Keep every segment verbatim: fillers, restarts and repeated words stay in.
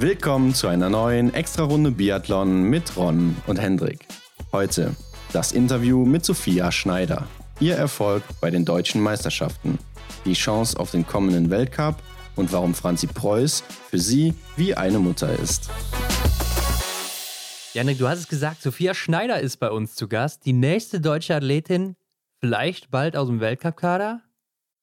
Willkommen zu einer neuen Extrarunde Biathlon mit Ron und Hendrik. Heute das Interview mit Sophia Schneider. Ihr Erfolg bei den deutschen Meisterschaften, die Chance auf den kommenden Weltcup und warum Franzi Preuß für sie wie eine Mutter ist. Janik, du hast es gesagt, Sophia Schneider ist bei uns zu Gast. Die nächste deutsche Athletin, vielleicht bald aus dem Weltcup-Kader?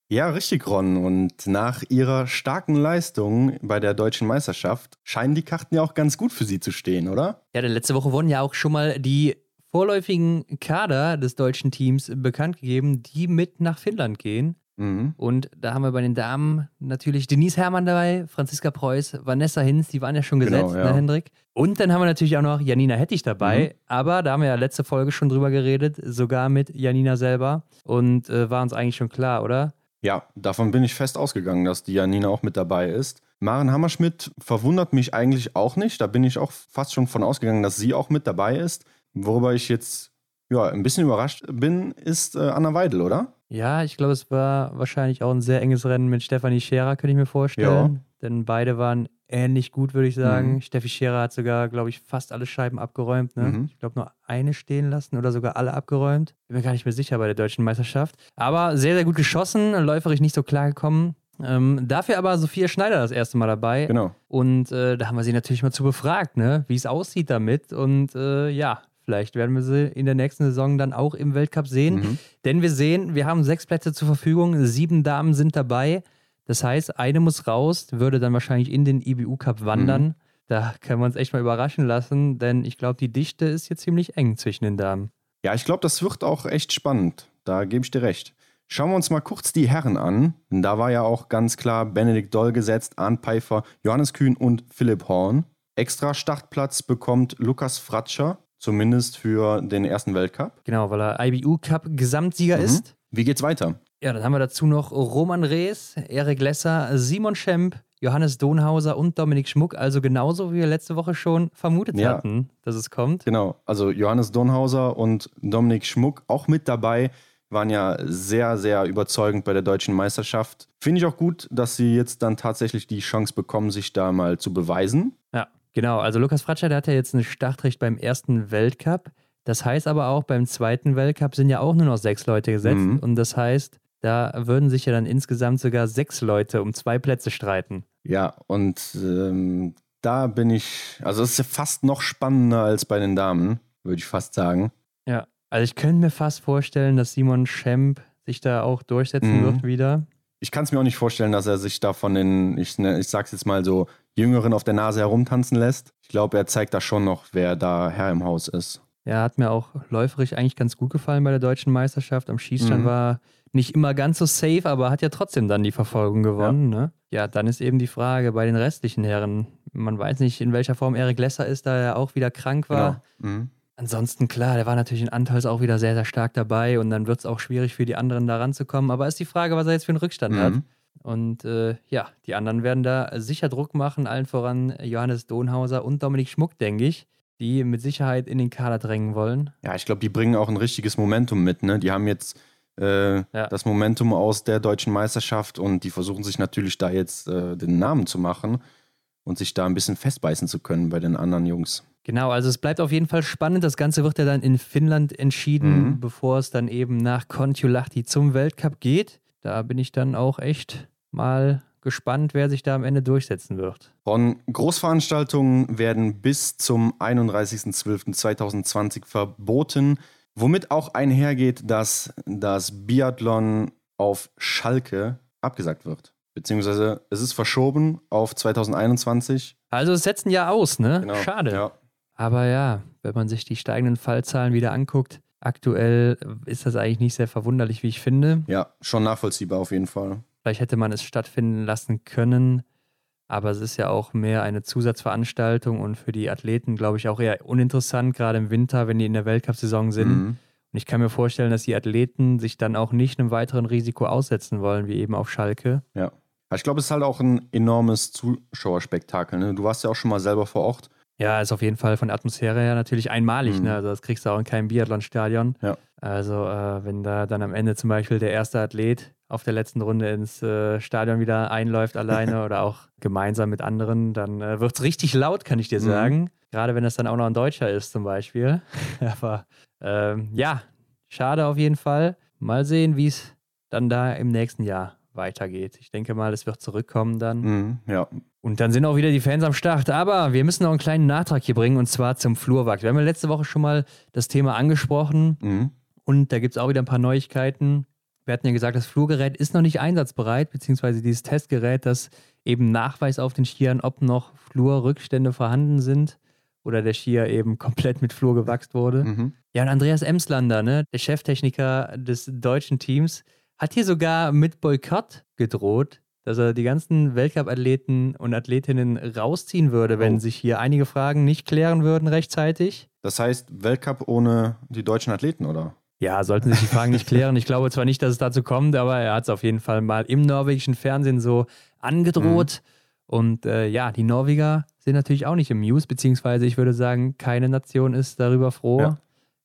Ja, richtig, Ron. Und nach ihrer starken Leistung bei der deutschen Meisterschaft scheinen die Karten ja auch ganz gut für sie zu stehen, oder? Ja, denn letzte Woche wurden ja auch schon mal die vorläufigen Kader des deutschen Teams bekannt gegeben, die mit nach Finnland gehen. Mhm. Und da haben wir bei den Damen natürlich Denise Herrmann dabei, Franziska Preuß, Vanessa Hinz, die waren ja schon gesetzt, genau, ja. Ne, Hendrik? Und dann haben wir natürlich auch noch Janina Hettich dabei, mhm. aber da haben wir ja letzte Folge schon drüber geredet, sogar mit Janina selber und äh, war uns eigentlich schon klar, oder? Ja, davon bin ich fest ausgegangen, dass die Janina auch mit dabei ist. Maren Hammerschmidt verwundert mich eigentlich auch nicht. Da bin ich auch fast schon von ausgegangen, dass sie auch mit dabei ist. Worüber ich jetzt ja, ein bisschen überrascht bin, ist äh, Anna Weidel, oder? Ja, ich glaube, es war wahrscheinlich auch ein sehr enges Rennen mit Stefanie Scherer, könnte ich mir vorstellen. Ja. Denn beide waren ähnlich gut, würde ich sagen. Mhm. Steffi Scherer hat sogar, glaube ich, fast alle Scheiben abgeräumt. Ne? Mhm. Ich glaube, nur eine stehen lassen oder sogar alle abgeräumt. Bin mir gar nicht mehr sicher bei der deutschen Meisterschaft. Aber sehr, sehr gut geschossen, läuferisch nicht so klar gekommen. Ähm, dafür aber Sophia Schneider das erste Mal dabei. Genau. Und äh, da haben wir sie natürlich mal zu befragt, ne? Wie es aussieht damit. Und äh, ja, vielleicht werden wir sie in der nächsten Saison dann auch im Weltcup sehen. Mhm. Denn wir sehen, wir haben sechs Plätze zur Verfügung, sieben Damen sind dabei. Das heißt, eine muss raus, würde dann wahrscheinlich in den I B U Cup wandern. Mhm. Da können wir uns echt mal überraschen lassen, denn ich glaube, die Dichte ist hier ziemlich eng zwischen den Damen. Ja, ich glaube, das wird auch echt spannend. Da gebe ich dir recht. Schauen wir uns mal kurz die Herren an. Da war ja auch ganz klar Benedikt Doll gesetzt, Arndt Peiffer, Johannes Kühn und Philipp Horn. Extra Startplatz bekommt Lucas Fratzscher, zumindest für den ersten Weltcup. Genau, weil er I B U Cup Gesamtsieger mhm. ist. Wie geht's weiter? Ja, dann haben wir dazu noch Roman Rees, Eric Lesser, Simon Schemp, Johannes Donhauser und Dominik Schmuck. Also genauso, wie wir letzte Woche schon vermutet ja. hatten, dass es kommt. Genau, also Johannes Donhauser und Dominik Schmuck auch mit dabei. Waren ja sehr, sehr überzeugend bei der deutschen Meisterschaft. Finde ich auch gut, dass sie jetzt dann tatsächlich die Chance bekommen, sich da mal zu beweisen. Ja, genau. Also Lucas Fratzscher, der hat ja jetzt ein Startrecht beim ersten Weltcup. Das heißt aber auch, beim zweiten Weltcup sind ja auch nur noch sechs Leute gesetzt. Mhm. Und das heißt, da würden sich ja dann insgesamt sogar sechs Leute um zwei Plätze streiten. Ja, und ähm, da bin ich, also es ist ja fast noch spannender als bei den Damen, würde ich fast sagen. Ja, also ich könnte mir fast vorstellen, dass Simon Schemp sich da auch durchsetzen mhm. wird wieder. Ich kann es mir auch nicht vorstellen, dass er sich da von den, ich, ich sag's jetzt mal so, Jüngeren auf der Nase herumtanzen lässt. Ich glaube, er zeigt da schon noch, wer da Herr im Haus ist. Ja, hat mir auch läuferisch eigentlich ganz gut gefallen bei der deutschen Meisterschaft. Am Schießstand mhm. war nicht immer ganz so safe, aber hat ja trotzdem dann die Verfolgung gewonnen. Ja. Ne? Ja, dann ist eben die Frage bei den restlichen Herren. Man weiß nicht, in welcher Form Eric Lesser ist, da er auch wieder krank war. Genau. Mhm. Ansonsten, klar, der war natürlich in Antholz auch wieder sehr, sehr stark dabei und dann wird es auch schwierig für die anderen da ranzukommen. Aber ist die Frage, was er jetzt für einen Rückstand mhm. hat. Und äh, ja, die anderen werden da sicher Druck machen, allen voran Johannes Donhauser und Dominik Schmuck, denke ich, die mit Sicherheit in den Kader drängen wollen. Ja, ich glaube, die bringen auch ein richtiges Momentum mit. Ne? Die haben jetzt äh, ja. das Momentum aus der deutschen Meisterschaft und die versuchen sich natürlich da jetzt äh, den Namen zu machen und sich da ein bisschen festbeißen zu können bei den anderen Jungs. Genau, also es bleibt auf jeden Fall spannend. Das Ganze wird ja dann in Finnland entschieden, mhm. bevor es dann eben nach Kontiolahti zum Weltcup geht. Da bin ich dann auch echt mal gespannt, wer sich da am Ende durchsetzen wird. Ron, Großveranstaltungen werden bis zum einunddreißigsten zwölften zweitausendzwanzig verboten, womit auch einhergeht, dass das Biathlon auf Schalke abgesagt wird. Beziehungsweise es ist verschoben auf zweitausendeinundzwanzig. Also es setzt ein Jahr aus, ne? Genau. Schade. Ja. Aber ja, wenn man sich die steigenden Fallzahlen wieder anguckt, aktuell ist das eigentlich nicht sehr verwunderlich, wie ich finde. Ja, schon nachvollziehbar auf jeden Fall. Vielleicht hätte man es stattfinden lassen können, aber es ist ja auch mehr eine Zusatzveranstaltung und für die Athleten, glaube ich, auch eher uninteressant, gerade im Winter, wenn die in der Weltcup-Saison sind. Mhm. Und ich kann mir vorstellen, dass die Athleten sich dann auch nicht einem weiteren Risiko aussetzen wollen, wie eben auf Schalke. Ja, ich glaube, es ist halt auch ein enormes Zuschauerspektakel. Ne? Du warst ja auch schon mal selber vor Ort Ja, ist auf jeden Fall von der Atmosphäre her natürlich einmalig. Mhm. Ne? Also das kriegst du auch in keinem Biathlon-Stadion. Ja. Also äh, wenn da dann am Ende zum Beispiel der erste Athlet auf der letzten Runde ins äh, Stadion wieder einläuft alleine oder auch gemeinsam mit anderen, dann äh, wird es richtig laut, kann ich dir sagen. Mhm. Gerade wenn das dann auch noch ein Deutscher ist zum Beispiel. Aber ähm, ja, schade auf jeden Fall. Mal sehen, wie es dann da im nächsten Jahr weitergeht. Ich denke mal, es wird zurückkommen dann. Mhm, ja. Und dann sind auch wieder die Fans am Start. Aber wir müssen noch einen kleinen Nachtrag hier bringen, und zwar zum Flurwakt. Wir haben ja letzte Woche schon mal das Thema angesprochen. Mhm. Und da gibt es auch wieder ein paar Neuigkeiten. Wir hatten ja gesagt, das Flurgerät ist noch nicht einsatzbereit, beziehungsweise dieses Testgerät, das eben nachweist auf den Skiern, ob noch Flurrückstände vorhanden sind oder der Skier eben komplett mit Flur gewachst wurde. Mhm. Ja, und Andreas Emslander, ne, der Cheftechniker des deutschen Teams, hat hier sogar mit Boykott gedroht, dass er die ganzen Weltcup-Athleten und Athletinnen rausziehen würde, wenn oh. sich hier einige Fragen nicht klären würden rechtzeitig. Das heißt Weltcup ohne die deutschen Athleten, oder? Ja, sollten sich die Fragen nicht klären. Ich glaube zwar nicht, dass es dazu kommt, aber er hat es auf jeden Fall mal im norwegischen Fernsehen so angedroht. Mhm. Und äh, ja, die Norweger sind natürlich auch nicht amused, beziehungsweise ich würde sagen, keine Nation ist darüber froh, ja.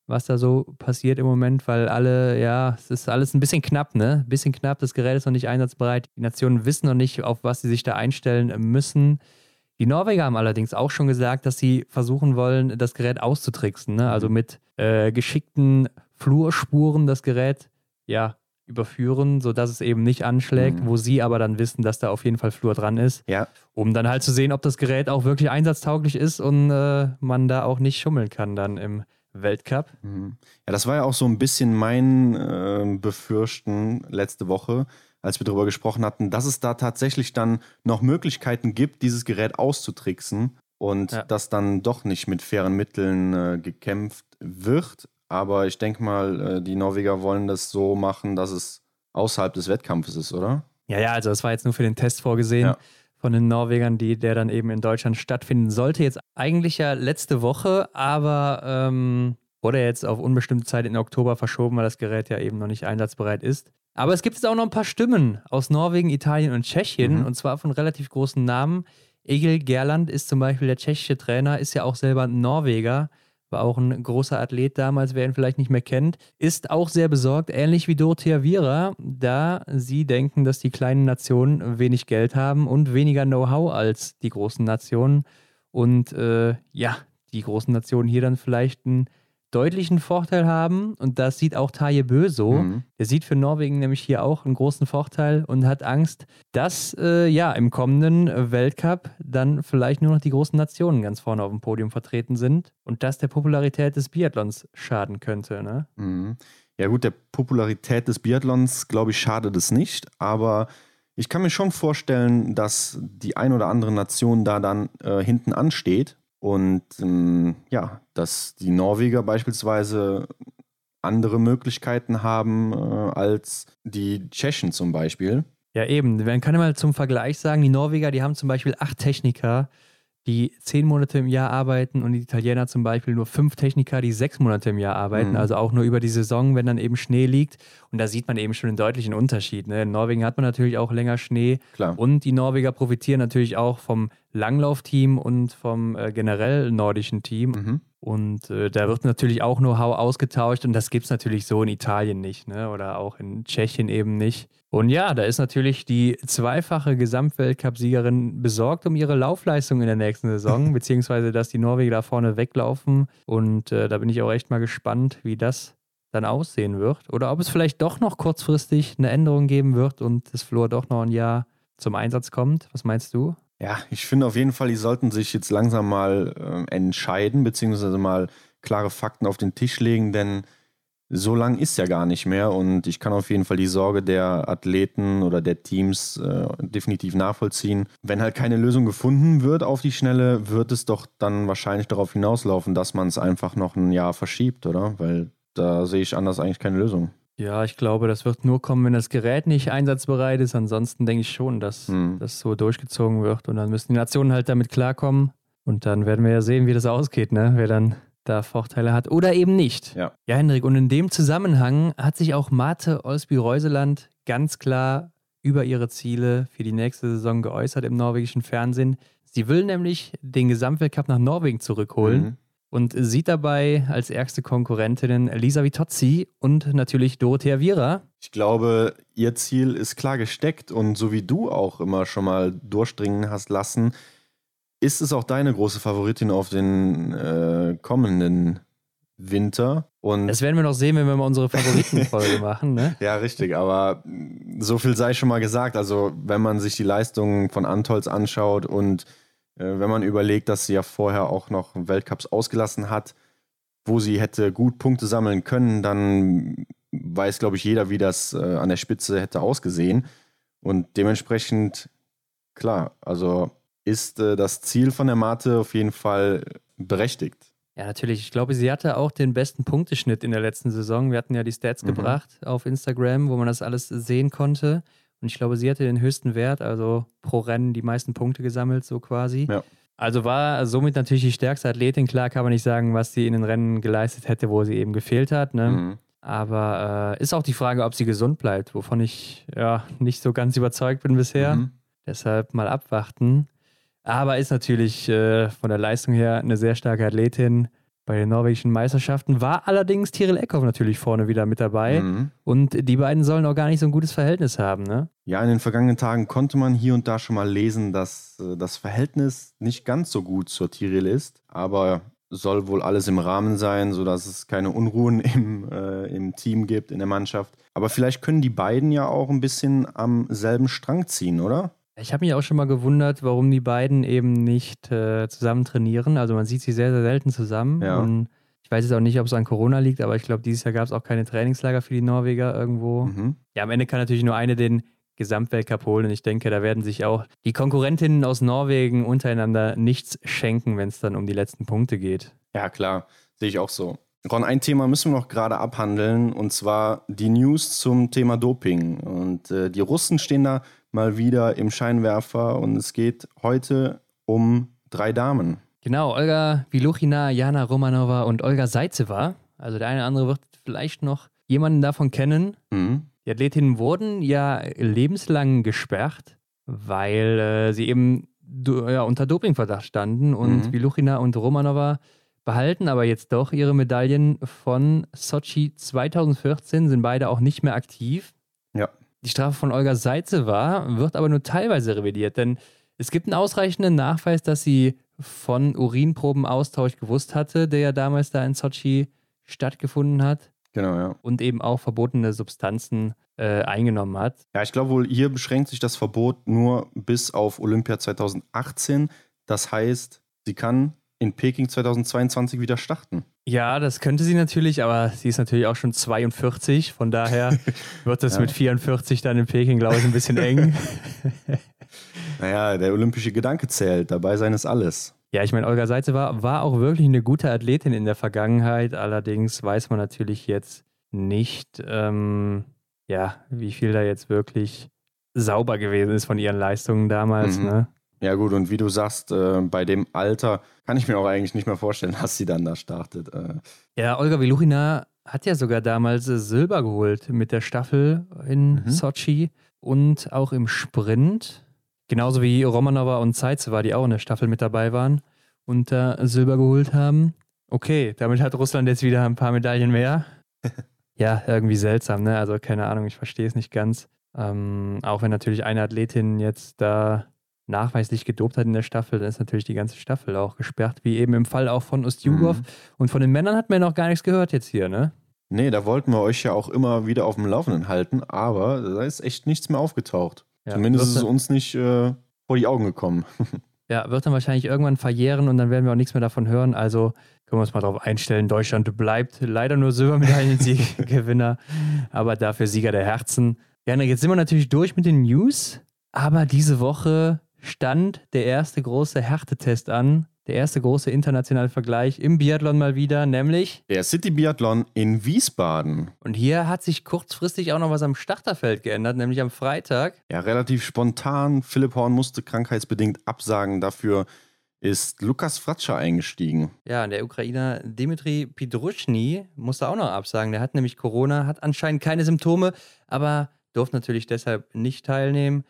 was da so passiert im Moment, weil alle, ja, es ist alles ein bisschen knapp, ne? Ein bisschen knapp, das Gerät ist noch nicht einsatzbereit. Die Nationen wissen noch nicht, auf was sie sich da einstellen müssen. Die Norweger haben allerdings auch schon gesagt, dass sie versuchen wollen, das Gerät auszutricksen, ne? Also mit äh, geschickten Flurspuren das Gerät, ja, überführen, sodass es eben nicht anschlägt, mhm. wo sie aber dann wissen, dass da auf jeden Fall Flur dran ist, ja. um dann halt zu sehen, ob das Gerät auch wirklich einsatztauglich ist und äh, man da auch nicht schummeln kann dann im Weltcup. Mhm. Ja, das war ja auch so ein bisschen mein äh, Befürchten letzte Woche, als wir darüber gesprochen hatten, dass es da tatsächlich dann noch Möglichkeiten gibt, dieses Gerät auszutricksen und ja. dass dann doch nicht mit fairen Mitteln äh, gekämpft wird. Aber ich denke mal, die Norweger wollen das so machen, dass es außerhalb des Wettkampfes ist, oder? Ja, ja, also das war jetzt nur für den Test vorgesehen ja. von den Norwegern, die, der dann eben in Deutschland stattfinden sollte. Jetzt eigentlich ja letzte Woche, aber ähm, wurde jetzt auf unbestimmte Zeit in Oktober verschoben, weil das Gerät ja eben noch nicht einsatzbereit ist. Aber es gibt jetzt auch noch ein paar Stimmen aus Norwegen, Italien und Tschechien mhm. und zwar von relativ großen Namen. Egil Gerland ist zum Beispiel der tschechische Trainer, ist ja auch selber Norweger. War auch ein großer Athlet damals, wer ihn vielleicht nicht mehr kennt, ist auch sehr besorgt, ähnlich wie Dorothea Wierer, da sie denken, dass die kleinen Nationen wenig Geld haben und weniger Know-how als die großen Nationen. Und äh, ja, die großen Nationen hier dann vielleicht einen deutlichen Vorteil haben. Und das sieht auch Tarjei Bø so. Mhm. Der sieht für Norwegen nämlich hier auch einen großen Vorteil und hat Angst, dass äh, ja im kommenden Weltcup dann vielleicht nur noch die großen Nationen ganz vorne auf dem Podium vertreten sind und das der Popularität des Biathlons schaden könnte. Ne? Mhm. Ja gut, der Popularität des Biathlons, glaube ich, schadet es nicht. Aber ich kann mir schon vorstellen, dass die ein oder andere Nation da dann äh, hinten ansteht. Und ähm, ja, dass die Norweger beispielsweise andere Möglichkeiten haben äh, als die Tschechen zum Beispiel. Ja eben, man kann ja mal zum Vergleich sagen, die Norweger, die haben zum Beispiel acht Techniker, die zehn Monate im Jahr arbeiten und die Italiener zum Beispiel nur fünf Techniker, die sechs Monate im Jahr arbeiten, mhm. also auch nur über die Saison, wenn dann eben Schnee liegt. Und da sieht man eben schon einen deutlichen Unterschied. Ne? In Norwegen hat man natürlich auch länger Schnee. Klar. Und die Norweger profitieren natürlich auch vom Langlaufteam und vom äh, generell nordischen Team. Mhm. Und äh, da wird natürlich auch Know-how ausgetauscht und das gibt es natürlich so in Italien nicht, ne? Oder auch in Tschechien eben nicht. Und ja, da ist natürlich die zweifache Gesamtweltcup-Siegerin besorgt um ihre Laufleistung in der nächsten Saison, beziehungsweise dass die Norweger da vorne weglaufen. Und äh, da bin ich auch echt mal gespannt, wie das dann aussehen wird. Oder ob es vielleicht doch noch kurzfristig eine Änderung geben wird und das Flor doch noch ein Jahr zum Einsatz kommt. Was meinst du? Ja, ich finde auf jeden Fall, die sollten sich jetzt langsam mal äh, entscheiden, beziehungsweise mal klare Fakten auf den Tisch legen, denn so lang ist ja gar nicht mehr und ich kann auf jeden Fall die Sorge der Athleten oder der Teams äh, definitiv nachvollziehen. Wenn halt keine Lösung gefunden wird auf die Schnelle, wird es doch dann wahrscheinlich darauf hinauslaufen, dass man es einfach noch ein Jahr verschiebt, oder? Weil da sehe ich anders eigentlich keine Lösung. Ja, ich glaube, das wird nur kommen, wenn das Gerät nicht einsatzbereit ist. Ansonsten denke ich schon, dass hm. das so durchgezogen wird und dann müssen die Nationen halt damit klarkommen und dann werden wir ja sehen, wie das ausgeht, ne? Wer dann da Vorteile hat oder eben nicht. Ja. ja, Henrik, und in dem Zusammenhang hat sich auch Marte Olsbu Røiseland ganz klar über ihre Ziele für die nächste Saison geäußert im norwegischen Fernsehen. Sie will nämlich den Gesamtweltcup nach Norwegen zurückholen mhm. und sieht dabei als ärgste Konkurrentinnen Lisa Vitozzi und natürlich Dorothea Wierer. Ich glaube, ihr Ziel ist klar gesteckt und so wie du auch immer schon mal durchdringen hast lassen, ist es auch deine große Favoritin auf den äh, kommenden Winter. Und das werden wir noch sehen, wenn wir mal unsere Favoritenfolge machen, ne? Ja, richtig, aber so viel sei schon mal gesagt. Also wenn man sich die Leistungen von Antholz anschaut und äh, wenn man überlegt, dass sie ja vorher auch noch Weltcups ausgelassen hat, wo sie hätte gut Punkte sammeln können, dann weiß, glaube ich, jeder, wie das äh, an der Spitze hätte ausgesehen. Und dementsprechend, klar, also ist äh, das Ziel von der Marte auf jeden Fall berechtigt. Ja, natürlich. Ich glaube, sie hatte auch den besten Punkteschnitt in der letzten Saison. Wir hatten ja die Stats mhm. gebracht auf Instagram, wo man das alles sehen konnte. Und ich glaube, sie hatte den höchsten Wert, also pro Rennen die meisten Punkte gesammelt, so quasi. Ja. Also war somit natürlich die stärkste Athletin. Klar kann man nicht sagen, was sie in den Rennen geleistet hätte, wo sie eben gefehlt hat, ne? Mhm. Aber äh, ist auch die Frage, ob sie gesund bleibt, wovon ich ja nicht so ganz überzeugt bin bisher. Mhm. Deshalb mal abwarten. Aber ist natürlich äh, von der Leistung her eine sehr starke Athletin bei den norwegischen Meisterschaften. War allerdings Tiril Eckhoff natürlich vorne wieder mit dabei. Mhm. Und die beiden sollen auch gar nicht so ein gutes Verhältnis haben, ne? Ja, in den vergangenen Tagen konnte man hier und da schon mal lesen, dass äh, das Verhältnis nicht ganz so gut zur Tiril ist. Aber soll wohl alles im Rahmen sein, sodass es keine Unruhen im, äh, im Team gibt, in der Mannschaft. Aber vielleicht können die beiden ja auch ein bisschen am selben Strang ziehen, oder? Ich habe mich auch schon mal gewundert, warum die beiden eben nicht äh, zusammen trainieren. Also man sieht sie sehr, sehr selten zusammen. Ja. Und ich weiß jetzt auch nicht, ob es an Corona liegt, aber ich glaube, dieses Jahr gab es auch keine Trainingslager für die Norweger irgendwo. Mhm. Ja, am Ende kann natürlich nur eine den Gesamtweltcup holen. Und ich denke, da werden sich auch die Konkurrentinnen aus Norwegen untereinander nichts schenken, wenn es dann um die letzten Punkte geht. Ja, klar. Sehe ich auch so. Ron, ein Thema müssen wir noch gerade abhandeln, und zwar die News zum Thema Doping. Und äh, die Russen stehen da mal wieder im Scheinwerfer und es geht heute um drei Damen. Genau, Olga Vilukhina, Jana Romanova und Olga Zaitseva. Also der eine oder andere wird vielleicht noch jemanden davon kennen. Mhm. Die Athletinnen wurden ja lebenslang gesperrt, weil äh, sie eben do- ja, unter Dopingverdacht standen und mhm. Vilukhina und Romanova behalten aber jetzt doch ihre Medaillen von Sotschi zweitausendvierzehn, sind beide auch nicht mehr aktiv. Ja. Die Strafe von Olga Zaitseva wird aber nur teilweise revidiert, denn es gibt einen ausreichenden Nachweis, dass sie von Urinprobenaustausch gewusst hatte, der ja damals da in Sotschi stattgefunden hat. Genau, ja. Und eben auch verbotene Substanzen äh, eingenommen hat. Ja, ich glaube wohl, hier beschränkt sich das Verbot nur bis auf Olympia zweitausendachtzehn. Das heißt, sie kann in Peking zweitausendzweiundzwanzig wieder starten. Ja, das könnte sie natürlich, aber sie ist natürlich auch schon zweiundvierzig, von daher wird das ja mit vierundvierzig dann in Peking, glaube ich, ein bisschen eng. Naja, der olympische Gedanke zählt, dabei sein ist alles. Ja, ich meine, Olga Zaitseva war auch wirklich eine gute Athletin in der Vergangenheit, allerdings weiß man natürlich jetzt nicht, ähm, ja, wie viel da jetzt wirklich sauber gewesen ist von ihren Leistungen damals, mhm. ne? Ja gut, und wie du sagst, äh, bei dem Alter kann ich mir auch eigentlich nicht mehr vorstellen, dass sie dann da startet. Äh. Ja, Olga Vilukhina hat ja sogar damals Silber geholt mit der Staffel in mhm. Sotschi und auch im Sprint. Genauso wie Romanova und Zaitseva, die auch in der Staffel mit dabei waren und da äh, Silber geholt haben. Okay, damit hat Russland jetzt wieder ein paar Medaillen mehr. Ja, irgendwie seltsam, ne? Also keine Ahnung, ich verstehe es nicht ganz. Ähm, auch wenn natürlich eine Athletin jetzt da nachweislich gedopt hat in der Staffel, dann ist natürlich die ganze Staffel auch gesperrt, wie eben im Fall auch von Ustjugov. Mhm. Und von den Männern hat man ja noch gar nichts gehört jetzt hier, ne? Nee, da wollten wir euch ja auch immer wieder auf dem Laufenden halten, aber da ist echt nichts mehr aufgetaucht. Ja, zumindest ist es uns nicht äh, vor die Augen gekommen. Ja, wird dann wahrscheinlich irgendwann verjähren und dann werden wir auch nichts mehr davon hören, also können wir uns mal darauf einstellen, Deutschland bleibt leider nur Silbermedaillengewinner, aber dafür Sieger der Herzen. Ja, jetzt sind wir natürlich durch mit den News, aber diese Woche stand der erste große Härtetest an, der erste große internationale Vergleich im Biathlon mal wieder, nämlich der City-Biathlon in Wiesbaden. Und hier hat sich kurzfristig auch noch was am Starterfeld geändert, nämlich am Freitag. Ja, relativ spontan. Philipp Horn musste krankheitsbedingt absagen. Dafür ist Lucas Fratzscher eingestiegen. Ja, und der Ukrainer Dmitri Pidruschny musste auch noch absagen. Der hat nämlich Corona, hat anscheinend keine Symptome, aber durfte natürlich deshalb nicht teilnehmen.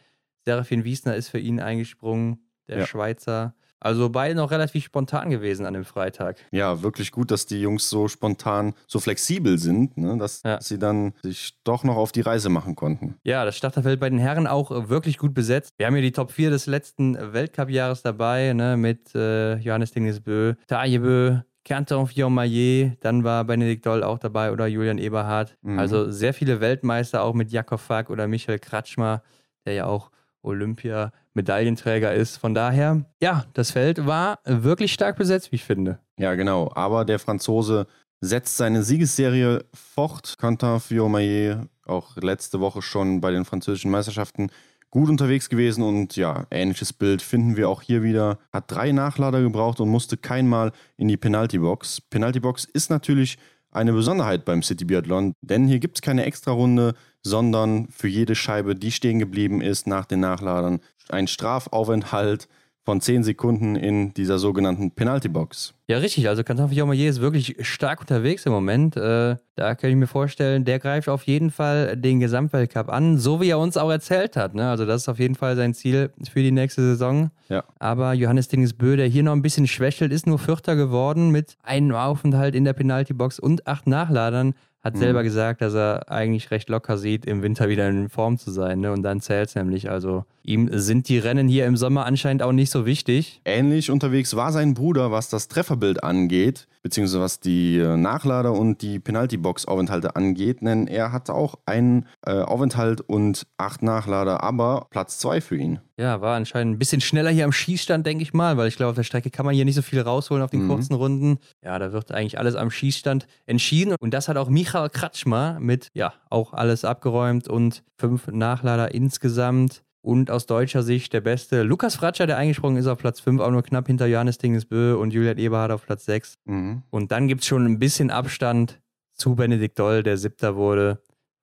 Serafin Wiesner ist für ihn eingesprungen, der ja. Schweizer. Also beide noch relativ spontan gewesen an dem Freitag. Ja, wirklich gut, dass die Jungs so spontan, so flexibel sind, ne? dass ja. sie dann sich doch noch auf die Reise machen konnten. Ja, das Starterfeld bei den Herren auch wirklich gut besetzt. Wir haben hier die Top vier des letzten Weltcup-Jahres dabei, ne? mit äh, Johannes Thingnes Bø, Taje Bø, Quentin-Fillon-Maillet, dann war Benedikt Doll auch dabei oder Julian Eberhardt. Mhm. Also sehr viele Weltmeister, auch mit Jakov Fak oder Michael Kratschmer, der ja auch Olympia-Medaillenträger ist. Von daher, ja, das Feld war wirklich stark besetzt, wie ich finde. Ja, genau. Aber der Franzose setzt seine Siegesserie fort. Quentin Fillon-Maillet, auch letzte Woche schon bei den französischen Meisterschaften gut unterwegs gewesen. Und ja, ähnliches Bild finden wir auch hier wieder. Hat drei Nachlader gebraucht und musste keinmal in die Penaltybox. Penaltybox ist natürlich eine Besonderheit beim City-Biathlon, denn hier gibt es keine Extrarunde, sondern für jede Scheibe, die stehen geblieben ist nach den Nachladern, ein Strafaufenthalt von zehn Sekunden in dieser sogenannten Penaltybox. Ja, richtig. Also Quentin Fillon-Maillet ist wirklich stark unterwegs im Moment. Äh, da kann ich mir vorstellen, der greift auf jeden Fall den Gesamtweltcup an, so wie er uns auch erzählt hat. Ne? Also das ist auf jeden Fall sein Ziel für die nächste Saison. Ja. Aber Johannes Thingnes Bø, der hier noch ein bisschen schwächelt, ist nur Vierter geworden mit einem Aufenthalt in der Penaltybox und acht Nachladern. Hat selber mhm. gesagt, dass er eigentlich recht locker sieht, im Winter wieder in Form zu sein. Ne? Und dann zählt es nämlich. Also ihm sind die Rennen hier im Sommer anscheinend auch nicht so wichtig. Ähnlich unterwegs war sein Bruder, was das Trefferbild angeht, beziehungsweise was die Nachlader und die Penaltybox-Aufenthalte angeht. Denn er hatte auch einen äh, Aufenthalt und acht Nachlader, aber Platz zwei für ihn. Ja, war anscheinend ein bisschen schneller hier am Schießstand, denke ich mal, weil ich glaube, auf der Strecke kann man hier nicht so viel rausholen auf den mhm. kurzen Runden. Ja, da wird eigentlich alles am Schießstand entschieden. Und das hat auch Michael Kratschmer mit, ja, auch alles abgeräumt und fünf Nachlader insgesamt. Und aus deutscher Sicht der beste Lucas Fratzscher, der eingesprungen ist auf Platz fünf, auch nur knapp hinter Johannes Thingnes Bø und Julian Eberhardt auf Platz sechs. Mhm. Und dann gibt es schon ein bisschen Abstand zu Benedikt Doll, der Siebter wurde,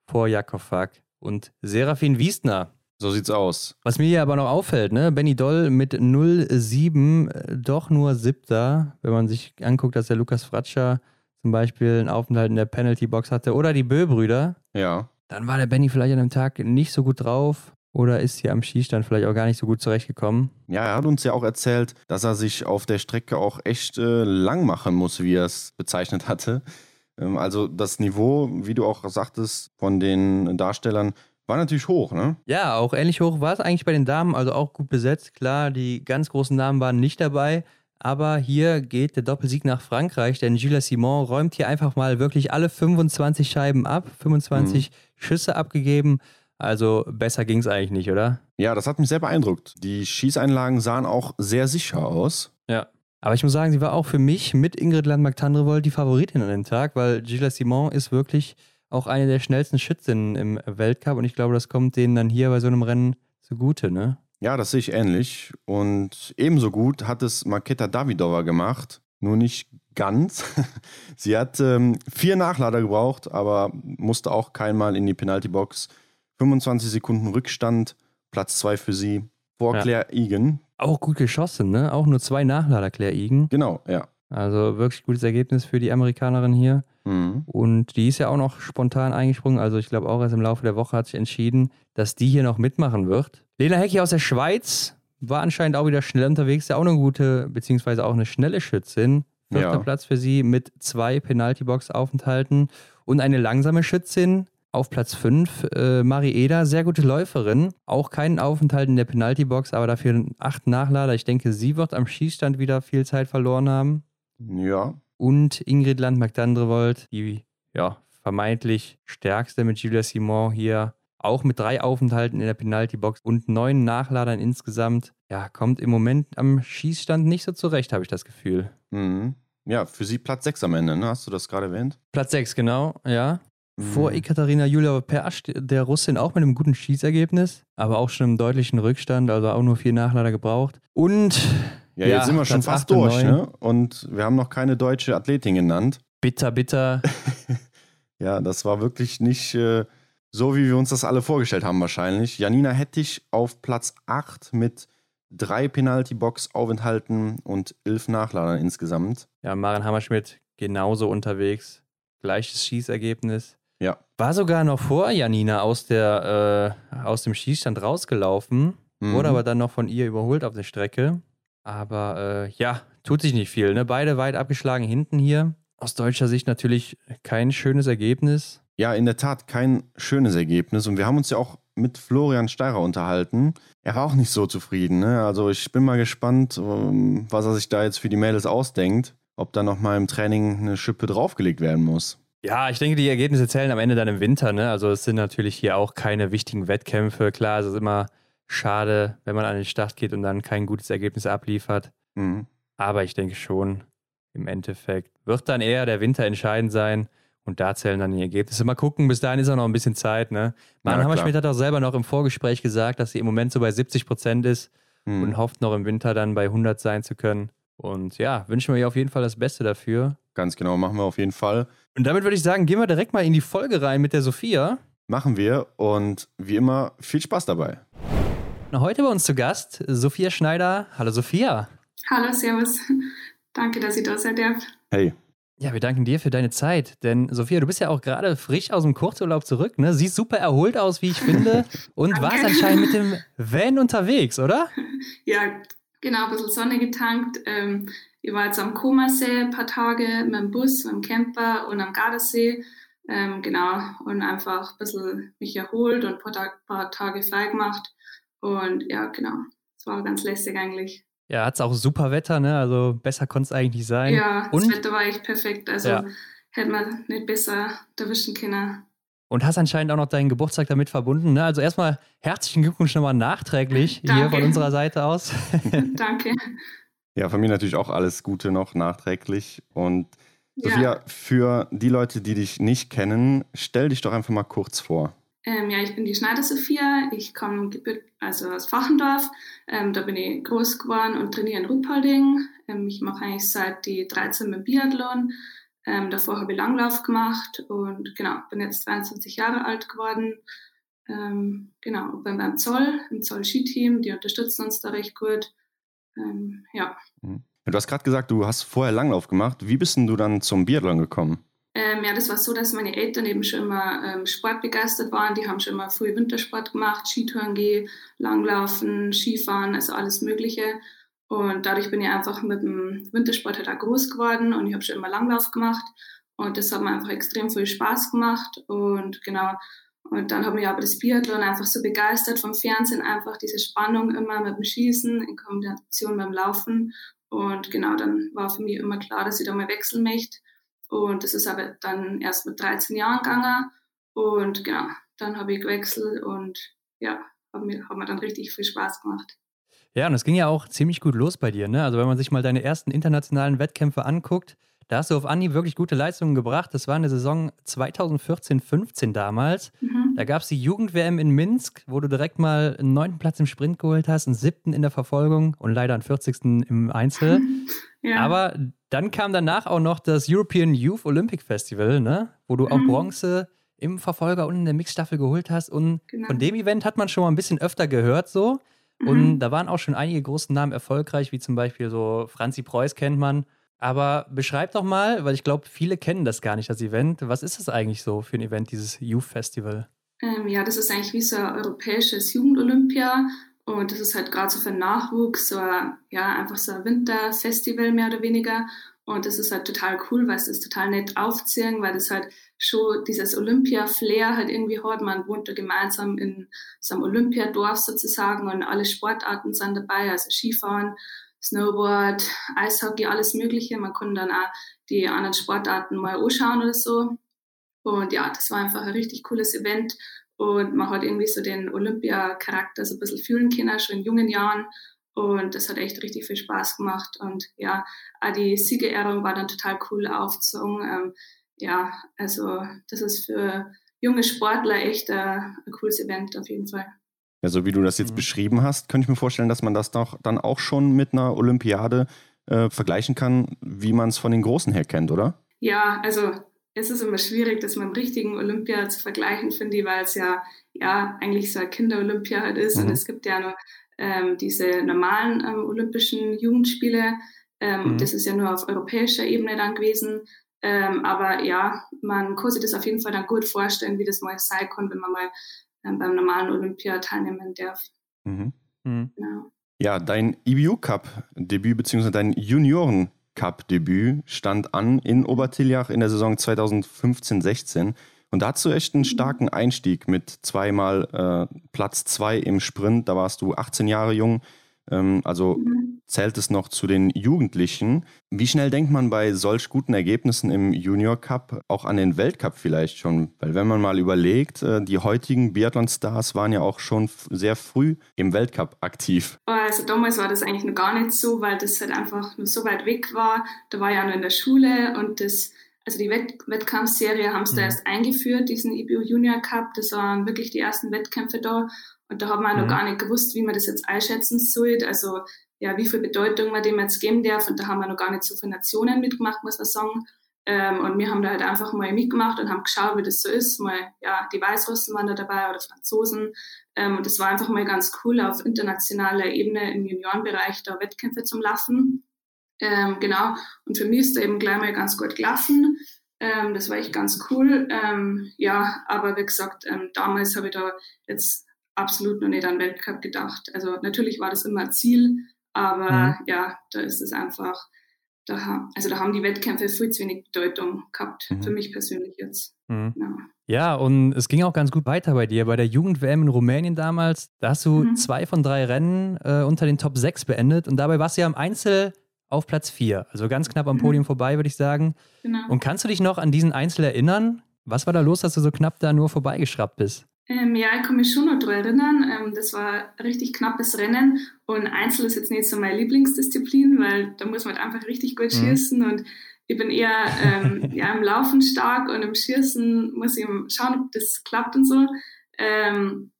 vor Jakov Fak und Serafin Wiesner. So sieht's aus. Was mir hier aber noch auffällt, ne, Benny Doll mit null Komma sieben doch nur Siebter, wenn man sich anguckt, dass der Lucas Fratzscher zum Beispiel einen Aufenthalt in der Penalty-Box hatte oder die Bö-Brüder. Ja. Dann war der Benny vielleicht an dem Tag nicht so gut drauf oder ist hier am Schießstand vielleicht auch gar nicht so gut zurechtgekommen. Ja, er hat uns ja auch erzählt, dass er sich auf der Strecke auch echt äh, lang machen muss, wie er es bezeichnet hatte. Ähm, also das Niveau, wie du auch sagtest, von den Darstellern, war natürlich hoch, ne? Ja, auch ähnlich hoch war es eigentlich bei den Damen, also auch gut besetzt. Klar, die ganz großen Namen waren nicht dabei, aber hier geht der Doppelsieg nach Frankreich, denn Julia Simon räumt hier einfach mal wirklich alle fünfundzwanzig Scheiben ab, fünfundzwanzig mhm. Schüsse abgegeben, also besser ging es eigentlich nicht, oder? Ja, das hat mich sehr beeindruckt. Die Schießeinlagen sahen auch sehr sicher aus. Ja. Aber ich muss sagen, sie war auch für mich mit Ingrid Landmark Tandrevold die Favoritin an dem Tag, weil Julia Simon ist wirklich auch eine der schnellsten Schützinnen im Weltcup und ich glaube, das kommt denen dann hier bei so einem Rennen zugute, ne? Ja, das sehe ich ähnlich und ebenso gut hat es Marketa Davidova gemacht, nur nicht ganz. Sie hat ähm, vier Nachlader gebraucht, aber musste auch keinmal in die Penaltybox. fünfundzwanzig Sekunden Rückstand, Platz zwei für sie, vor ja. Claire Igen. Auch gut geschossen, ne? Auch nur zwei Nachlader, Claire Igen. Genau, ja. Also wirklich gutes Ergebnis für die Amerikanerin hier. Mhm. Und die ist ja auch noch spontan eingesprungen. Also ich glaube auch erst im Laufe der Woche hat sich entschieden, dass die hier noch mitmachen wird. Lena Hecki aus der Schweiz war anscheinend auch wieder schnell unterwegs. Ja, auch eine gute, beziehungsweise auch eine schnelle Schützin. Vierter ja. Platz für sie mit zwei Penaltybox-Aufenthalten. Und eine langsame Schützin auf Platz fünf. Äh, Mari Eder, sehr gute Läuferin. Auch keinen Aufenthalt in der Penaltybox, aber dafür acht Nachlader. Ich denke, sie wird am Schießstand wieder viel Zeit verloren haben. Ja. Und Ingrid Landmark-Tandrevold, die ja vermeintlich stärkste mit Julia Simon hier, auch mit drei Aufenthalten in der Penaltybox und neun Nachladern insgesamt, ja, kommt im Moment am Schießstand nicht so zurecht, habe ich das Gefühl. Mhm. Ja, für sie Platz sechs am Ende, ne? Hast du das gerade erwähnt? Platz sechs, genau, ja. Mhm. Vor Ekaterina Julia-Persch, der Russin, auch mit einem guten Schießergebnis, aber auch schon im deutlichen Rückstand, also auch nur vier Nachlader gebraucht. Und ja, jetzt ja, sind wir schon fast durch, ne? Und wir haben noch keine deutsche Athletin genannt. Bitter, bitter. Ja, das war wirklich nicht äh, so, wie wir uns das alle vorgestellt haben wahrscheinlich. Janina Hettich auf Platz acht mit drei Penaltybox-Aufenthalten und elf Nachladern insgesamt. Ja, Maren Hammerschmidt genauso unterwegs. Gleiches Schießergebnis. Ja. War sogar noch vor Janina aus, der, äh, aus dem Schießstand rausgelaufen, mhm. wurde aber dann noch von ihr überholt auf der Strecke. Aber äh, ja, tut sich nicht viel, ne? Beide weit abgeschlagen hinten hier. Aus deutscher Sicht natürlich kein schönes Ergebnis. Ja, in der Tat kein schönes Ergebnis. Und wir haben uns ja auch mit Florian Steirer unterhalten. Er war auch nicht so zufrieden, ne? Also ich bin mal gespannt, was er sich da jetzt für die Mädels ausdenkt. Ob da nochmal im Training eine Schippe draufgelegt werden muss. Ja, ich denke, die Ergebnisse zählen am Ende dann im Winter, ne? Also es sind natürlich hier auch keine wichtigen Wettkämpfe. Klar, es ist immer schade, wenn man an den Start geht und dann kein gutes Ergebnis abliefert. Mhm. Aber ich denke schon, im Endeffekt wird dann eher der Winter entscheidend sein. Und da zählen dann die Ergebnisse. Mal gucken, bis dahin ist auch noch ein bisschen Zeit, ne? Maren Hammerschmidt hat auch selber noch im Vorgespräch gesagt, dass sie im Moment so bei siebzig Prozent ist mhm. und hofft noch im Winter dann bei hundert sein zu können. Und ja, wünschen wir ihr auf jeden Fall das Beste dafür. Ganz genau, machen wir auf jeden Fall. Und damit würde ich sagen, gehen wir direkt mal in die Folge rein mit der Sophia. Machen wir und wie immer viel Spaß dabei. Na, heute bei uns zu Gast Sophia Schneider. Hallo Sophia. Hallo, servus. Danke, dass ihr da seid. Hey. Ja, wir danken dir für deine Zeit, denn Sophia, du bist ja auch gerade frisch aus dem Kurzurlaub zurück, ne? Siehst super erholt aus, wie ich finde, und Danke. warst anscheinend mit dem Van unterwegs, oder? Ja, genau, ein bisschen Sonne getankt. Ähm, ich war jetzt am Komasee ein paar Tage mit dem Bus, mit dem Camper und am Gardasee, ähm, genau, und einfach ein bisschen mich erholt und ein paar, Ta- paar Tage frei gemacht und ja, genau, es war ganz lässig eigentlich. Ja, hat's auch super Wetter, ne? Also besser konnte es eigentlich nicht sein. Ja, und das Wetter war echt perfekt. Also ja. hätte man nicht besser erwischen können. Und hast anscheinend auch noch deinen Geburtstag damit verbunden, ne? Also erstmal herzlichen Glückwunsch nochmal nachträglich Danke. hier von unserer Seite aus. Danke. Ja, von mir natürlich auch alles Gute noch nachträglich. Und Sophia, ja. für die Leute, die dich nicht kennen, stell dich doch einfach mal kurz vor. Ähm, ja, ich bin die Schneider Sophia, ich komme also aus Fachendorf, ähm, da bin ich groß geworden und trainiere in Ruppolding. Ähm, ich mache eigentlich seit die dreizehn mit Biathlon, ähm, davor habe ich Langlauf gemacht und genau, bin jetzt zweiundzwanzig Jahre alt geworden. Ähm, genau, bin beim Zoll, im Zoll-Ski-Team, die unterstützen uns da recht gut, ähm, ja. Du hast gerade gesagt, du hast vorher Langlauf gemacht, wie bist denn du dann zum Biathlon gekommen? Ähm, ja, das war so, dass meine Eltern eben schon immer ähm, sportbegeistert waren. Die haben schon immer früh Wintersport gemacht, Skitouren gehen, Langlaufen, Skifahren, also alles Mögliche. Und dadurch bin ich einfach mit dem Wintersport halt auch groß geworden und ich habe schon immer Langlauf gemacht. Und das hat mir einfach extrem viel Spaß gemacht. Und genau, und dann hat mich aber das Biathlon einfach so begeistert vom Fernsehen, einfach diese Spannung immer mit dem Schießen in Kombination mit dem Laufen. Und genau, dann war für mich immer klar, dass ich da mal wechseln möchte. Und das ist aber dann erst mit dreizehn Jahren gegangen und genau, dann habe ich gewechselt und ja, hat mir, hat mir dann richtig viel Spaß gemacht. Ja, und es ging ja auch ziemlich gut los bei dir, ne? Also wenn man sich mal deine ersten internationalen Wettkämpfe anguckt, da hast du auf Anhieb wirklich gute Leistungen gebracht. Das war in der Saison zweitausendvierzehn fünfzehn damals. Mhm. Da gab es die Jugend-W M in Minsk, wo du direkt mal einen neunten Platz im Sprint geholt hast, einen siebten in der Verfolgung und leider einen vierzigsten im Einzel. Ja. Aber dann kam danach auch noch das European Youth Olympic Festival, ne? Wo du auch mhm. Bronze im Verfolger und in der Mixstaffel geholt hast. Und genau. von dem Event hat man schon mal ein bisschen öfter gehört so. Mhm. Und da waren auch schon einige großen Namen erfolgreich, wie zum Beispiel so Franzi Preuß kennt man. Aber beschreib doch mal, weil ich glaube, viele kennen das gar nicht, das Event. Was ist das eigentlich so für ein Event, dieses Youth Festival? Ähm, ja, das ist eigentlich wie so ein europäisches Jugendolympia. Und das ist halt gerade so für Nachwuchs, so ein, ja, einfach so ein Winterfestival mehr oder weniger. Und das ist halt total cool, weil es ist total nett aufziehen, weil das halt schon dieses Olympia-Flair halt irgendwie hat. Man wohnt da gemeinsam in so einem Olympiadorf sozusagen und alle Sportarten sind dabei, also Skifahren, Snowboard, Eishockey, alles Mögliche. Man kann dann auch die anderen Sportarten mal anschauen oder so. Und ja, das war einfach ein richtig cooles Event. Und man hat irgendwie so den Olympia-Charakter so ein bisschen fühlen können, schon in jungen Jahren. Und das hat echt richtig viel Spaß gemacht. Und ja, auch die Siegerehrung war dann total cool aufgezogen. Ähm, ja, also das ist für junge Sportler echt äh, ein cooles Event auf jeden Fall. Ja, so wie du das jetzt mhm. beschrieben hast, könnte ich mir vorstellen, dass man das doch dann auch schon mit einer Olympiade äh, vergleichen kann, wie man es von den Großen her kennt, oder? Ja, also... Es ist immer schwierig, das mit dem richtigen Olympia zu vergleichen, finde ich, weil es ja, ja eigentlich so ein Kinder-Olympia halt ist. Mhm. Und es gibt ja nur ähm, diese normalen ähm, olympischen Jugendspiele. Ähm, mhm. Das ist ja nur auf europäischer Ebene dann gewesen. Ähm, aber ja, man kann sich das auf jeden Fall dann gut vorstellen, wie das mal sein kann, wenn man mal ähm, beim normalen Olympia teilnehmen darf. Mhm. Mhm. Genau. Ja, dein I B U-Cup-Debüt bzw. dein Junioren-Cup-Debüt stand an in Obertilliach in der Saison zweitausendfünfzehn sechzehn. Und da hattest du echt einen starken Einstieg mit zweimal äh, Platz zwei im Sprint. Da warst du achtzehn Jahre jung, ähm, also mhm. zählt es noch zu den Jugendlichen. Wie schnell denkt man bei solch guten Ergebnissen im Junior Cup auch an den Weltcup vielleicht schon? Weil wenn man mal überlegt, äh, die heutigen Biathlon-Stars waren ja auch schon f- sehr früh im Weltcup aktiv. Also damals war das eigentlich noch gar nicht so, weil das halt einfach nur so weit weg war. Da war ja nur in der Schule und das... Also die Wett- Wettkampfserie haben sie mhm. da erst eingeführt, diesen I B U Junior Cup. Das waren wirklich die ersten Wettkämpfe da. Und da hat man mhm. noch gar nicht gewusst, wie man das jetzt einschätzen soll. Also ja, wie viel Bedeutung man dem jetzt geben darf. Und da haben wir noch gar nicht so viele Nationen mitgemacht, muss man sagen. Ähm, und wir haben da halt einfach mal mitgemacht und haben geschaut, wie das so ist. Mal, ja, die Weißrussen waren da dabei oder Franzosen. Ähm, und das war einfach mal ganz cool, auf internationaler Ebene im Juniorenbereich da Wettkämpfe zum Laufen. Ähm, genau, und für mich ist da eben gleich mal ganz gut gelaufen, ähm, das war echt ganz cool, ähm, ja, aber wie gesagt, ähm, damals habe ich da jetzt absolut noch nicht an den Weltcup gedacht, also natürlich war das immer ein Ziel, aber mhm. ja, da ist es einfach, da ha- also da haben die Wettkämpfe viel zu wenig Bedeutung gehabt, mhm. für mich persönlich jetzt, mhm. ja. Ja, und es ging auch ganz gut weiter bei dir. Bei der Jugend-W M in Rumänien damals, da hast du mhm. zwei von drei Rennen äh, unter den Top sechs beendet und dabei warst du ja im Einzel auf Platz vier, also ganz knapp am Podium mhm. vorbei, würde ich sagen. Genau. Und kannst du dich noch an diesen Einzel erinnern? Was war da los, dass du so knapp da nur vorbeigeschraubt bist? Ähm, ja, ich kann mich schon noch daran erinnern. Ähm, das war ein richtig knappes Rennen und Einzel ist jetzt nicht so meine Lieblingsdisziplin, weil da muss man halt einfach richtig gut mhm. schießen und ich bin eher ähm, ja, im Laufen stark und im Schießen muss ich schauen, ob das klappt und so. Ähm,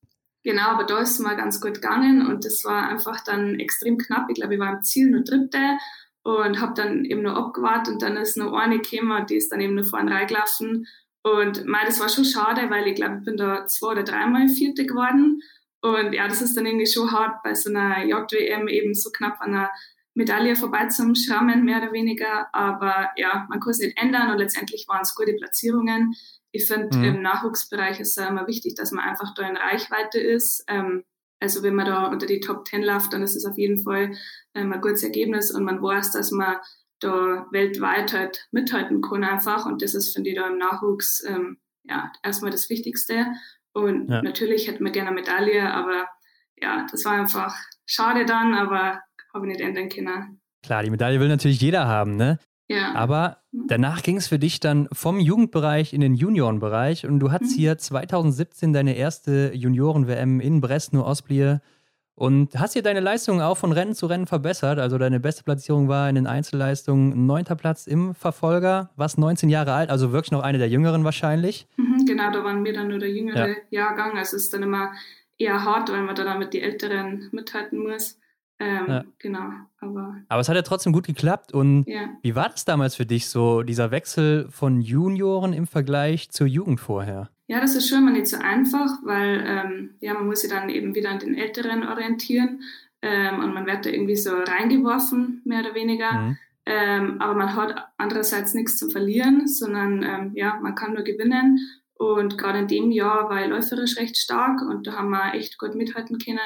Genau, aber da ist es mal ganz gut gegangen und das war einfach dann extrem knapp. Ich glaube, ich war im Ziel nur Dritte und habe dann eben nur abgewartet und dann ist noch eine gekommen und die ist dann eben nur vorne reingelaufen. Und mei, das war schon schade, weil ich glaube, ich bin da zwei- oder dreimal Vierte geworden. Und ja, das ist dann irgendwie schon hart, bei so einer J W M eben so knapp an einer Medaille vorbeizuschrammen, mehr oder weniger. Aber ja, man kann es nicht ändern und letztendlich waren es gute Platzierungen. Ich finde, mhm. im Nachwuchsbereich ist es ja immer wichtig, dass man einfach da in Reichweite ist. Ähm, also wenn man da unter die Top Ten läuft, dann ist es auf jeden Fall ähm, ein gutes Ergebnis und man weiß, dass man da weltweit halt mithalten kann einfach. Und das ist, finde ich, da im Nachwuchs ähm, ja erstmal das Wichtigste. Und ja. natürlich hätte man gerne eine Medaille, aber ja, das war einfach schade dann, aber habe ich nicht ändern können. Klar, die Medaille will natürlich jeder haben, ne? Ja. Aber danach ging es für dich dann vom Jugendbereich in den Juniorenbereich und du hattest mhm. hier zweitausendsiebzehn deine erste Junioren-W M in Breslau-Ostbier und hast hier deine Leistungen auch von Rennen zu Rennen verbessert. Also deine beste Platzierung war in den Einzelleistungen neunter Platz im Verfolger, warst neunzehn Jahre alt, also wirklich noch eine der Jüngeren wahrscheinlich. Mhm, genau, da waren wir dann nur der jüngere ja. Jahrgang, also es ist dann immer eher hart, weil man da dann mit den Älteren mithalten muss. Ähm, ja. Genau, aber... Aber es hat ja trotzdem gut geklappt und ja. wie war das damals für dich so, dieser Wechsel von Junioren im Vergleich zur Jugend vorher? Ja, das ist schon mal nicht so einfach, weil ähm, ja, man muss sich dann eben wieder an den Älteren orientieren ähm, und man wird da irgendwie so reingeworfen, mehr oder weniger. Mhm. Ähm, aber man hat andererseits nichts zu verlieren, sondern ähm, ja, man kann nur gewinnen. Und gerade in dem Jahr war ich läuferisch recht stark und da haben wir echt gut mithalten können,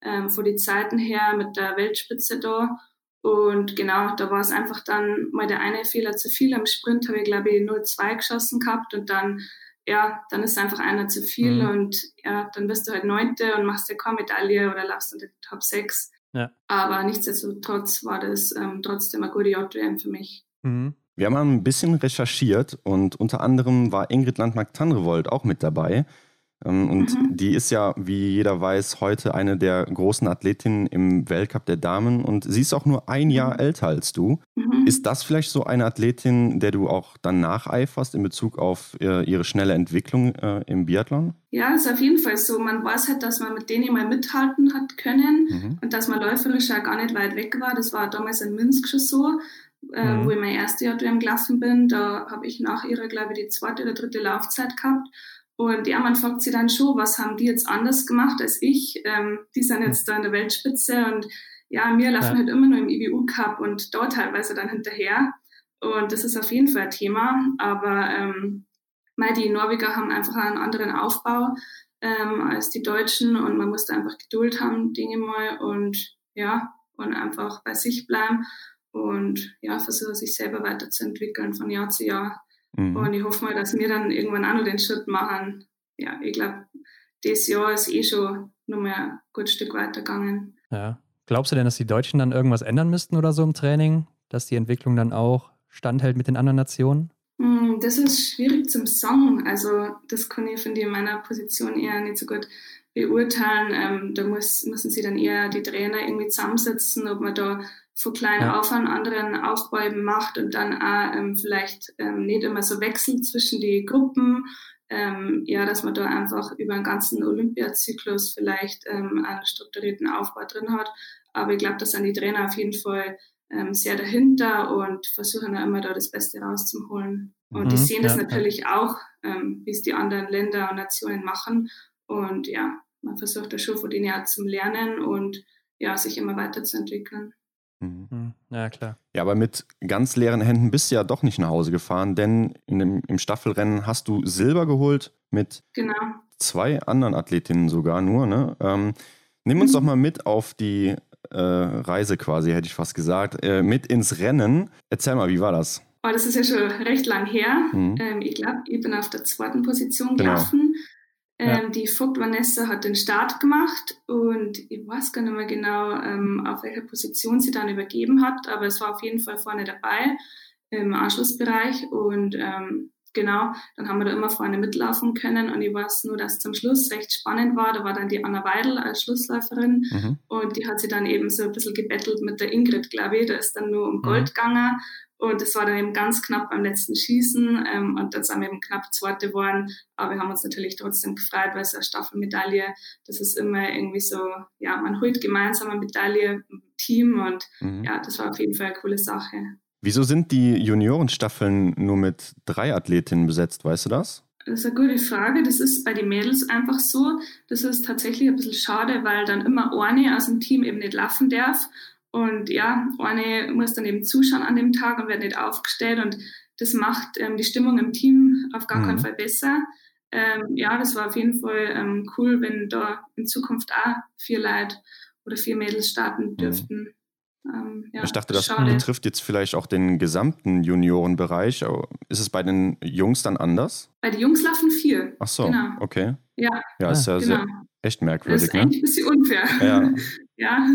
Ähm, von den Zeiten her mit der Weltspitze da und genau, da war es einfach dann mal der eine Fehler zu viel. Am Sprint habe ich glaube ich null zwei geschossen gehabt und dann, ja, dann ist einfach einer zu viel mhm. und ja, dann bist du halt Neunte und machst ja keine Medaille oder laufst unter die Top sechs. Ja. Aber nichtsdestotrotz war das ähm, trotzdem eine gute J W M für mich. Mhm. Wir haben ein bisschen recherchiert und unter anderem war Ingrid Landmark Tandrevold auch mit dabei. Und mhm. die ist ja, wie jeder weiß, heute eine der großen Athletinnen im Weltcup der Damen und sie ist auch nur ein Jahr mhm. älter als du. Mhm. Ist das vielleicht so eine Athletin, der du auch dann nacheiferst in Bezug auf äh, ihre schnelle Entwicklung äh, im Biathlon? Ja, ist auf jeden Fall so. Man weiß halt, dass man mit denen mal mithalten hat können mhm. und dass man läuferisch ja gar nicht weit weg war. Das war damals in Minsk schon so, äh, mhm. wo ich mein erstes Jahr drüben gelaufen bin. Da habe ich nach ihrer, glaube ich, die zweite oder dritte Laufzeit gehabt. Und ja, man fragt sich dann schon, was haben die jetzt anders gemacht als ich? Ähm, die sind jetzt da in der Weltspitze und ja, wir laufen ja. halt immer nur im I B U Cup und da teilweise dann hinterher. Und das ist auf jeden Fall ein Thema, aber ähm, die Norweger haben einfach einen anderen Aufbau ähm, als die Deutschen und man muss da einfach Geduld haben, Dinge mal und ja, und einfach bei sich bleiben und ja, versuchen sich selber weiterzuentwickeln von Jahr zu Jahr. Mhm. Und ich hoffe mal, dass wir dann irgendwann auch noch den Schritt machen. Ja, ich glaube, das Jahr ist eh schon nochmal ein gutes Stück weitergegangen. Ja. Glaubst du denn, dass die Deutschen dann irgendwas ändern müssten oder so im Training, dass die Entwicklung dann auch standhält mit den anderen Nationen? Das ist schwierig zum Sagen. Also das kann ich, finde ich, in meiner Position eher nicht so gut beurteilen. Ähm, da muss, müssen sich dann eher die Trainer irgendwie zusammensetzen, ob man da von klein ja. auf einen anderen Aufbau macht und dann auch ähm, vielleicht ähm, nicht immer so wechselt zwischen die Gruppen. Ähm, ja, dass man da einfach über den ganzen Olympiazyklus vielleicht ähm, einen strukturierten Aufbau drin hat. Aber ich glaube, da sind die Trainer auf jeden Fall ähm, sehr dahinter und versuchen da immer da das Beste rauszuholen. Und mhm, die sehen ja, das natürlich ja. auch, ähm, wie es die anderen Länder und Nationen machen. Und ja, man versucht da schon von denen ja zum Lernen und ja, sich immer weiterzuentwickeln. Mhm. Ja, klar. Ja, aber mit ganz leeren Händen bist du ja doch nicht nach Hause gefahren, denn in dem, im Staffelrennen hast du Silber geholt mit genau. zwei anderen Athletinnen sogar nur. Ne? Ähm, nimm uns mhm. doch mal mit auf die äh, Reise quasi, hätte ich fast gesagt, äh, mit ins Rennen. Erzähl mal, wie war das? Oh, das ist ja schon recht lang her. Mhm. Ähm, ich glaube, ich bin auf der zweiten Position gelaufen. Genau. Ja. Ähm, die Vogt Vanessa hat den Start gemacht und ich weiß gar nicht mehr genau, ähm, auf welcher Position sie dann übergeben hat, aber es war auf jeden Fall vorne dabei im Anschlussbereich und ähm, genau, dann haben wir da immer vorne mitlaufen können und ich weiß nur, dass zum Schluss recht spannend war, da war dann die Anna Weidel als Schlussläuferin mhm. und die hat sie dann eben so ein bisschen gebettelt mit der Ingrid, glaube ich, da ist dann nur um Gold mhm. gegangen. Und das war dann eben ganz knapp beim letzten Schießen ähm, und dann sind wir eben knapp Zweite geworden. Aber wir haben uns natürlich trotzdem gefreut, weil es eine Staffelmedaille, das ist immer irgendwie so, ja, man holt gemeinsam eine Medaille im Team und mhm. ja, das war auf jeden Fall eine coole Sache. Wieso sind die Juniorenstaffeln nur mit drei Athletinnen besetzt, weißt du das? Das ist eine gute Frage. Das ist bei den Mädels einfach so. Das ist tatsächlich ein bisschen schade, weil dann immer eine aus dem Team eben nicht laufen darf. Und ja, eine muss dann eben zuschauen an dem Tag und wird nicht aufgestellt und das macht ähm, die Stimmung im Team auf gar mhm. keinen Fall besser. Ähm, ja, das war auf jeden Fall ähm, cool, wenn da in Zukunft auch vier Leute oder vier Mädels starten dürften. Mhm. Ähm, ja, ich dachte, das schade. Betrifft jetzt vielleicht auch den gesamten Juniorenbereich. Ist es bei den Jungs dann anders? Bei den Jungs laufen vier. Ach so, genau. Okay. Ja, ja, ist ja genau. sehr, echt merkwürdig. Das ist eigentlich ne? ein bisschen unfair. Ja. Ja.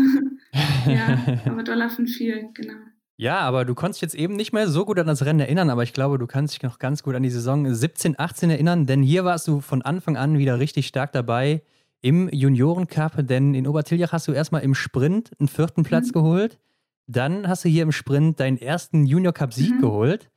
Ja, aber da laufen viel, genau. Ja, aber du konntest jetzt eben nicht mehr so gut an das Rennen erinnern, aber ich glaube, du kannst dich noch ganz gut an die Saison siebzehn achtzehn erinnern, denn hier warst du von Anfang an wieder richtig stark dabei im Juniorencup, denn in Obertilliach hast du erstmal im Sprint einen vierten Platz mhm. geholt, dann hast du hier im Sprint deinen ersten Junior-Cup-Sieg mhm. geholt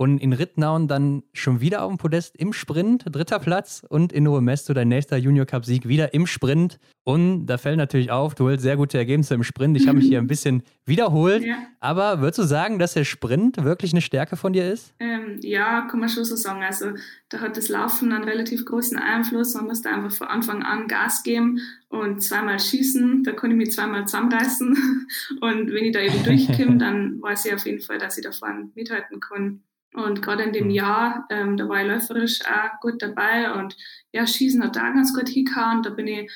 und in Rittnauen dann schon wieder auf dem Podest im Sprint, dritter Platz und in Novo Mesto dein nächster Junior-Cup-Sieg wieder im Sprint. Und da fällt natürlich auf, du holst sehr gute Ergebnisse im Sprint. Ich habe mich hier ein bisschen wiederholt. Ja. Aber würdest du sagen, dass der Sprint wirklich eine Stärke von dir ist? Ähm, ja, kann man schon so sagen. Also da hat das Laufen einen relativ großen Einfluss. Man muss da einfach von Anfang an Gas geben und zweimal schießen. Da kann ich mich zweimal zusammenreißen. Und wenn ich da eben durchkomme, dann weiß ich auf jeden Fall, dass ich da vorne mithalten kann. Und gerade in dem Jahr, ähm, da war ich läuferisch auch gut dabei. Und ja, Schießen hat da ganz gut hingehauen. Da bin ich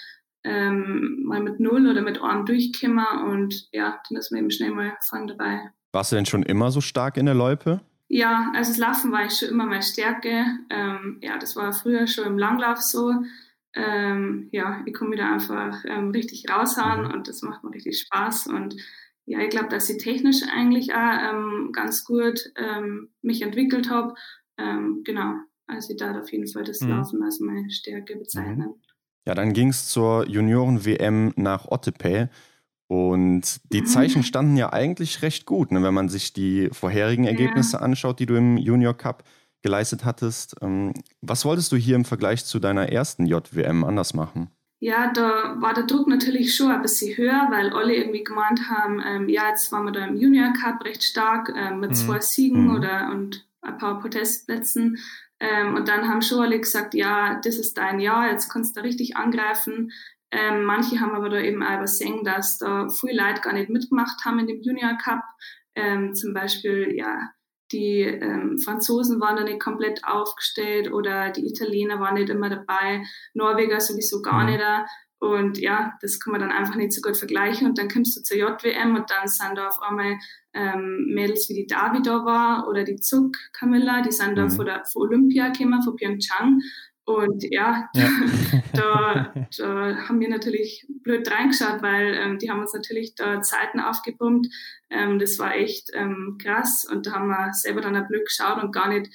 Ähm, mal mit Null oder mit einem durchkommen und ja, dann ist man eben schnell mal vorne dabei. Warst du denn schon immer so stark in der Loipe? Ja, also das Laufen war ich schon immer meine Stärke. Ähm, ja, das war früher schon im Langlauf so. Ähm, ja, ich kann mich da einfach ähm, richtig raushauen mhm. und das macht mir richtig Spaß und ja, ich glaube, dass ich technisch eigentlich auch ähm, ganz gut ähm, mich entwickelt habe. Ähm, genau, also ich darf auf jeden Fall das mhm. Laufen als meine Stärke bezeichnen. Mhm. Ja, dann ging es zur Junioren-W M nach Otepää und die Zeichen standen ja eigentlich recht gut, ne, wenn man sich die vorherigen Ergebnisse ja. anschaut, die du im Junior Cup geleistet hattest. Was wolltest du hier im Vergleich zu deiner ersten J W M anders machen? Ja, da war der Druck natürlich schon ein bisschen höher, weil alle irgendwie gemeint haben, ähm, ja, jetzt waren wir da im Junior Cup recht stark ähm, mit mhm. zwei Siegen mhm. oder und ein paar Podestplätzen. Ähm, und dann haben schon alle gesagt, ja, das ist dein Jahr, jetzt kannst du da richtig angreifen. Ähm, manche haben aber da eben auch übersehen, dass da viele Leute gar nicht mitgemacht haben in dem Junior Cup. Ähm, zum Beispiel, ja, Die ähm, Franzosen waren da nicht komplett aufgestellt oder die Italiener waren nicht immer dabei, Norweger sowieso gar nicht da. Und ja, das kann man dann einfach nicht so gut vergleichen. Und dann kommst du zur J W M und dann sind da auf einmal ähm, Mädels wie die Davi da war oder die Zuck Camilla, die sind da mhm. von, der, von Olympia gekommen, von Pyeongchang. Und ja, ja. Da, da haben wir natürlich blöd reingeschaut, weil ähm, die haben uns natürlich da Zeiten aufgepumpt. Ähm, das war echt ähm, krass und da haben wir selber dann ein Glück geschaut und gar nicht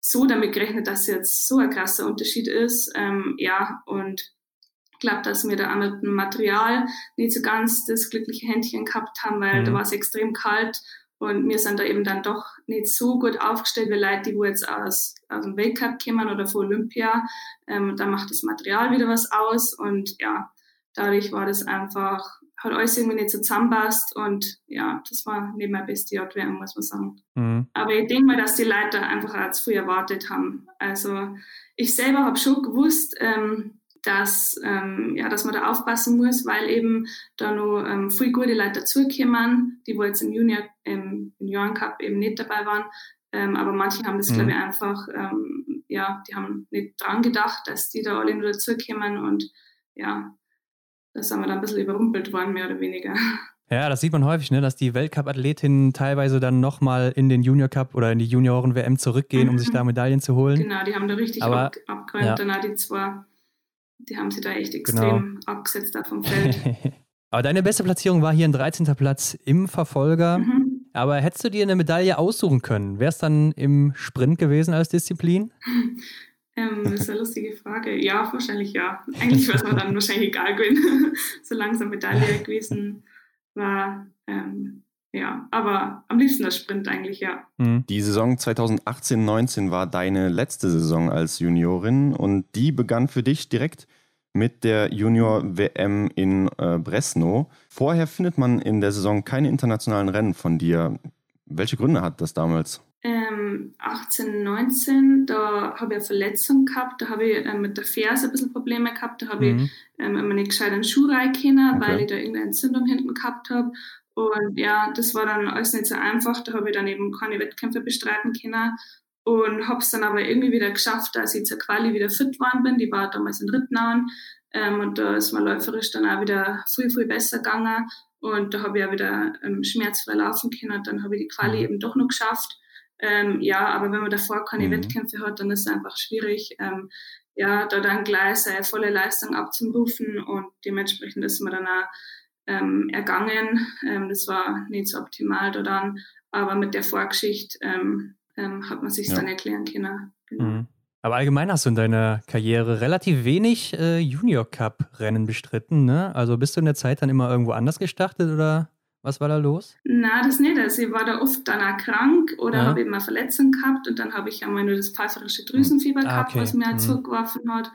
so damit gerechnet, dass jetzt so ein krasser Unterschied ist. Ähm, ja, und ich glaube, dass wir da auch mit dem Material nicht so ganz das glückliche Händchen gehabt haben, weil mhm. da war es extrem kalt. Und wir sind da eben dann doch nicht so gut aufgestellt wie Leute, die wo jetzt aus, aus dem Weltcup kommen oder von Olympia. Ähm, da macht das Material wieder was aus. Und ja, dadurch war das einfach, hat alles irgendwie nicht so zusammenpasst. Und ja, das war nicht mein beste J W M, muss man sagen. Mhm. Aber ich denke mal, dass die Leute einfach auch zu früh erwartet haben. Also ich selber habe schon gewusst, ähm, dass, ähm, ja, dass man da aufpassen muss, weil eben da noch ähm, viele gute Leute dazukommen, die wohl jetzt im Junior, im Junioren Cup eben nicht dabei waren. Ähm, aber manche haben das, mhm. glaube ich, einfach, ähm, ja, die haben nicht dran gedacht, dass die da alle nur dazukommen und ja, da sind wir dann ein bisschen überrumpelt worden, mehr oder weniger. Ja, das sieht man häufig, ne, dass die Weltcup-Athletinnen teilweise dann nochmal in den Junior-Cup oder in die Junioren-W M zurückgehen, mhm. um sich da Medaillen zu holen. Genau, die haben da richtig aber, ab- abgeräumt, ja. Danach die zwei. Die haben sie da echt extrem genau. abgesetzt da vom Feld. Aber deine beste Platzierung war hier ein dreizehnter Platz im Verfolger. Mhm. Aber hättest du dir eine Medaille aussuchen können? Wäre es dann im Sprint gewesen als Disziplin? ähm, das ist eine lustige Frage. Ja, wahrscheinlich ja. Eigentlich war es mir dann wahrscheinlich egal gewesen, solange es eine Medaille gewesen war. Ähm, ja, aber am liebsten das Sprint eigentlich, ja. Die Saison zweitausendachtzehn neunzehn war deine letzte Saison als Juniorin und die begann für dich direkt mit der Junior-W M in äh, Breslau. Vorher findet man in der Saison keine internationalen Rennen von dir. Welche Gründe hat das damals? Ähm, achtzehn, neunzehn, da habe ich eine Verletzung gehabt, da habe ich äh, mit der Ferse ein bisschen Probleme gehabt, da habe mhm. ich ähm, immer nicht gescheit einen Schuh rein können, okay. weil ich da irgendeine Entzündung hinten gehabt habe. Und ja, das war dann alles nicht so einfach. Da habe ich dann eben keine Wettkämpfe bestreiten können und habe es dann aber irgendwie wieder geschafft, dass ich zur Quali wieder fit geworden bin. Die war damals in Rittnauen ähm, und da ist mir läuferisch dann auch wieder viel, viel besser gegangen und da habe ich auch wieder ähm, schmerzfrei laufen können und dann habe ich die Quali eben doch noch geschafft. Ähm, ja, aber wenn man davor keine mhm. Wettkämpfe hat, dann ist es einfach schwierig, ähm, ja, da dann gleich seine volle Leistung abzurufen und dementsprechend ist man dann auch Ähm, ergangen. Ähm, das war nicht so optimal da dann, aber mit der Vorgeschichte ähm, ähm, hat man sich ja. dann erklären können. Genau. Mhm. Aber allgemein hast du in deiner Karriere relativ wenig äh, Junior-Cup-Rennen bestritten, ne? Also bist du in der Zeit dann immer irgendwo anders gestartet oder was war da los? Na, das nicht. Also ich war da oft danach krank oder ja. habe eben eine Verletzung gehabt und dann habe ich einmal nur das pfeiferische Drüsenfieber mhm. ah, gehabt, okay. was mir mhm. zugeworfen hat.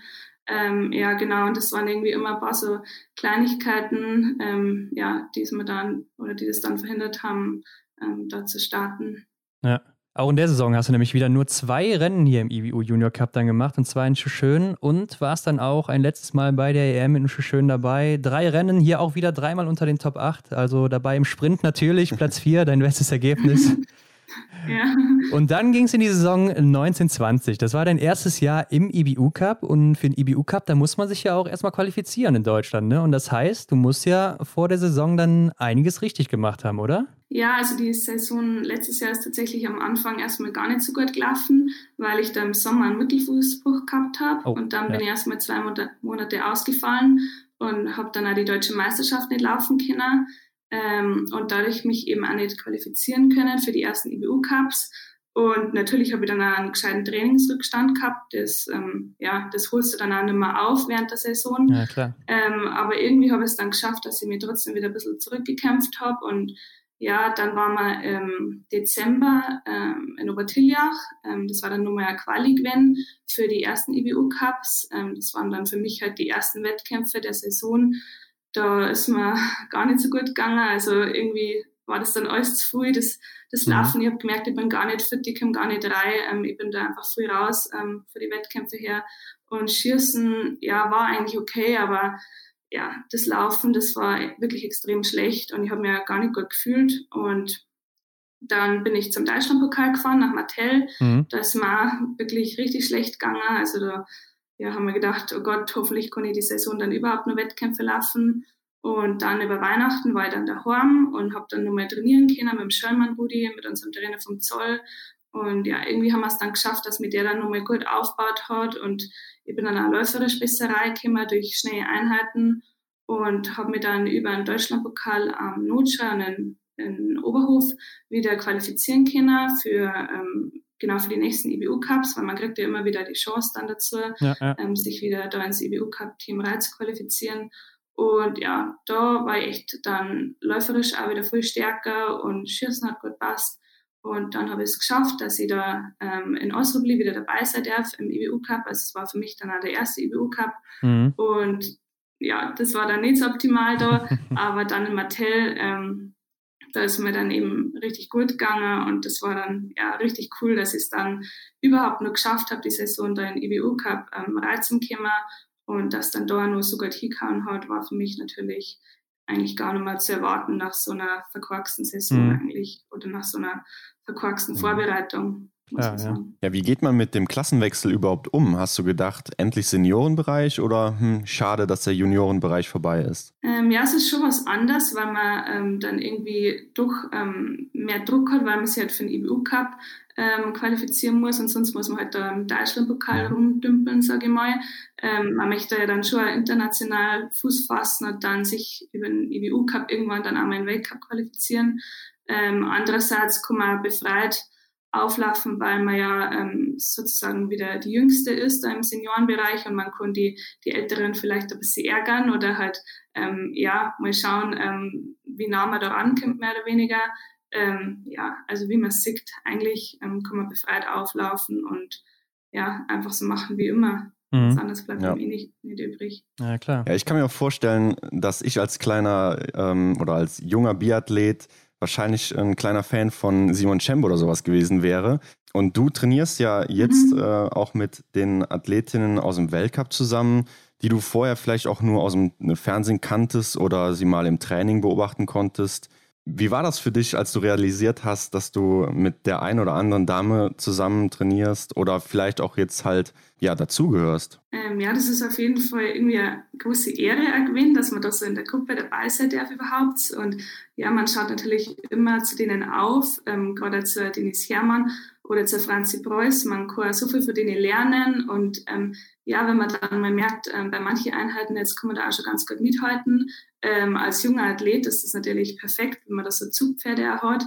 Ähm, ja, genau, und das waren irgendwie immer ein paar so Kleinigkeiten, ähm, ja, die es mir dann, oder die das dann verhindert haben, ähm, da zu starten. Ja, auch in der Saison hast du nämlich wieder nur zwei Rennen hier im I B U Junior Cup dann gemacht, und zwar in Schöschön und warst dann auch ein letztes Mal bei der E M in Schöschön dabei. Drei Rennen, hier auch wieder dreimal unter den Top acht, also dabei im Sprint natürlich, Platz vier, dein bestes Ergebnis. Ja. Und dann ging es in die Saison neunzehn zwanzig. Das war dein erstes Jahr im I B U Cup und für den I B U Cup, da muss man sich ja auch erstmal qualifizieren in Deutschland, ne? Und das heißt, du musst ja vor der Saison dann einiges richtig gemacht haben, oder? Ja, also die Saison letztes Jahr ist tatsächlich am Anfang erstmal gar nicht so gut gelaufen, weil ich da im Sommer einen Mittelfußbruch gehabt habe oh, und dann ja. bin ich erstmal zwei Monate ausgefallen und habe dann auch die deutsche Meisterschaft nicht laufen können. Ähm, und dadurch mich eben auch nicht qualifizieren können für die ersten I B U-Cups. Und natürlich habe ich dann auch einen gescheiten Trainingsrückstand gehabt. Das, ähm, ja, das holst du dann auch nicht mehr auf während der Saison. Ja, klar. Ähm, aber irgendwie habe ich es dann geschafft, dass ich mich trotzdem wieder ein bisschen zurückgekämpft habe. Und ja, dann waren wir im Dezember ähm, in Obertilliach. Ähm, das war dann nochmal ein Quali-Gewinn für die ersten I B U-Cups. Ähm, das waren dann für mich halt die ersten Wettkämpfe der Saison. Da ist mir gar nicht so gut gegangen, also irgendwie war das dann alles zu früh, das, das ja. Laufen. Ich habe gemerkt, ich bin gar nicht fit, ich komme gar nicht rein, ähm, ich bin da einfach früh raus ähm, für die Wettkämpfe her. Und Schießen, ja, war eigentlich okay, aber ja, das Laufen, das war wirklich extrem schlecht und ich habe mich gar nicht gut gefühlt und Dann bin ich zum Deutschlandpokal gefahren, nach Martell. Mhm. Das war wirklich richtig schlecht gegangen. Also da ja, haben wir gedacht, oh Gott, hoffentlich kann ich die Saison dann überhaupt nur Wettkämpfe laufen. Und dann über Weihnachten war ich dann daheim und habe dann nochmal trainieren können mit dem Schönmann-Buddy, mit unserem Trainer vom Zoll. Und ja, irgendwie haben wir es dann geschafft, dass mich der dann nochmal gut aufgebaut hat. Und ich bin dann auch läuferisch besser reingekommen durch schnelle Einheiten und habe mich dann über den Deutschlandpokal am Notschau und in, in Oberhof wieder qualifizieren können für ähm, genau für die nächsten I B U-Cups, weil man kriegt ja immer wieder die Chance dann dazu, ja, ja. Ähm, sich wieder da ins I B U-Cup-Team rein zu qualifizieren. Und ja, da war ich echt dann läuferisch auch wieder viel stärker und Schießen hat gut passt. Und dann habe ich es geschafft, dass ich da ähm, in Osrubli wieder dabei sein darf im I B U-Cup. Also es war für mich dann auch der erste I B U-Cup. Mhm. Und ja, das war dann nicht so optimal da. Aber dann in Martell, ähm, da ist mir dann eben richtig gut gegangen. Und das war dann ja richtig cool, dass ich es dann überhaupt nur geschafft habe, die Saison da in I B U-Cup ähm, reinzukommen. Und dass dann da nur so gut hingehauen hat, war für mich natürlich eigentlich gar nicht mehr zu erwarten nach so einer verkorksten Saison mhm. eigentlich oder nach so einer verkorksten mhm. Vorbereitung. Muss ja, ich sagen. Ja. ja, wie geht man mit dem Klassenwechsel überhaupt um? Hast du gedacht, endlich Seniorenbereich oder hm, schade, dass der Juniorenbereich vorbei ist? Ähm, ja, es ist schon was anderes, weil man ähm, dann irgendwie doch ähm, mehr Druck hat, weil man sich halt für den I B U-Cup ähm, qualifizieren muss und sonst muss man halt da im Deutschlandpokal ja. rumdümpeln, sage ich mal. Ähm, man möchte ja dann schon international Fuß fassen und dann sich über den I B U-Cup irgendwann dann auch mal in den Weltcup qualifizieren. Ähm, andererseits kann man befreit auflaufen, weil man ja ähm, sozusagen wieder die Jüngste ist da im Seniorenbereich und man kann die, die Älteren vielleicht ein bisschen ärgern oder halt ähm, ja, mal schauen, ähm, wie nah man da rankommt, mehr oder weniger. Ähm, ja, also wie man sieht, eigentlich ähm, kann man befreit auflaufen und ja, einfach so machen wie immer. Mhm. Das anders bleibt ja. mir eh nicht, nicht übrig. Ja, klar. Ja, ich kann mir auch vorstellen, dass ich als kleiner ähm, oder als junger Biathlet wahrscheinlich ein kleiner Fan von Simon Schemp oder sowas gewesen wäre. Und du trainierst ja jetzt mhm. äh, auch mit den Athletinnen aus dem Weltcup zusammen, die du vorher vielleicht auch nur aus dem Fernsehen kanntest oder sie mal im Training beobachten konntest. Wie war das für dich, als du realisiert hast, dass du mit der einen oder anderen Dame zusammen trainierst oder vielleicht auch jetzt halt ja, dazugehörst? Ähm, ja, das ist auf jeden Fall irgendwie eine große Ehre gewesen, dass man da so in der Gruppe dabei sein darf überhaupt. Und ja, man schaut natürlich immer zu denen auf, ähm, gerade zur Denise Herrmann oder zur Franziska Preuß. Man kann so viel von denen lernen und ähm, ja, wenn man dann mal merkt, ähm, bei manchen Einheiten, jetzt kann man da auch schon ganz gut mithalten. Ähm, als junger Athlet ist das natürlich perfekt, wenn man da so Zugpferde erhaut.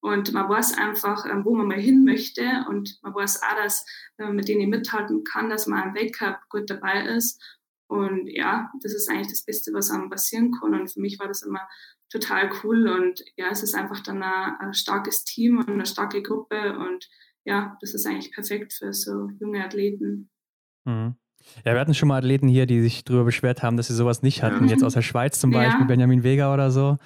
Und man weiß einfach, ähm, wo man mal hin möchte. Und man weiß auch, dass wenn man mit denen mithalten kann, dass man am Weltcup gut dabei ist. Und ja, das ist eigentlich das Beste, was einem passieren kann. Und für mich war das immer total cool. Und ja, es ist einfach dann ein, ein starkes Team und eine starke Gruppe. Und ja, das ist eigentlich perfekt für so junge Athleten. Mhm. Ja, wir hatten schon mal Athleten hier, die sich darüber beschwert haben, dass sie sowas nicht hatten. Mhm. Jetzt aus der Schweiz zum Beispiel, ja. Benjamin Vega oder so.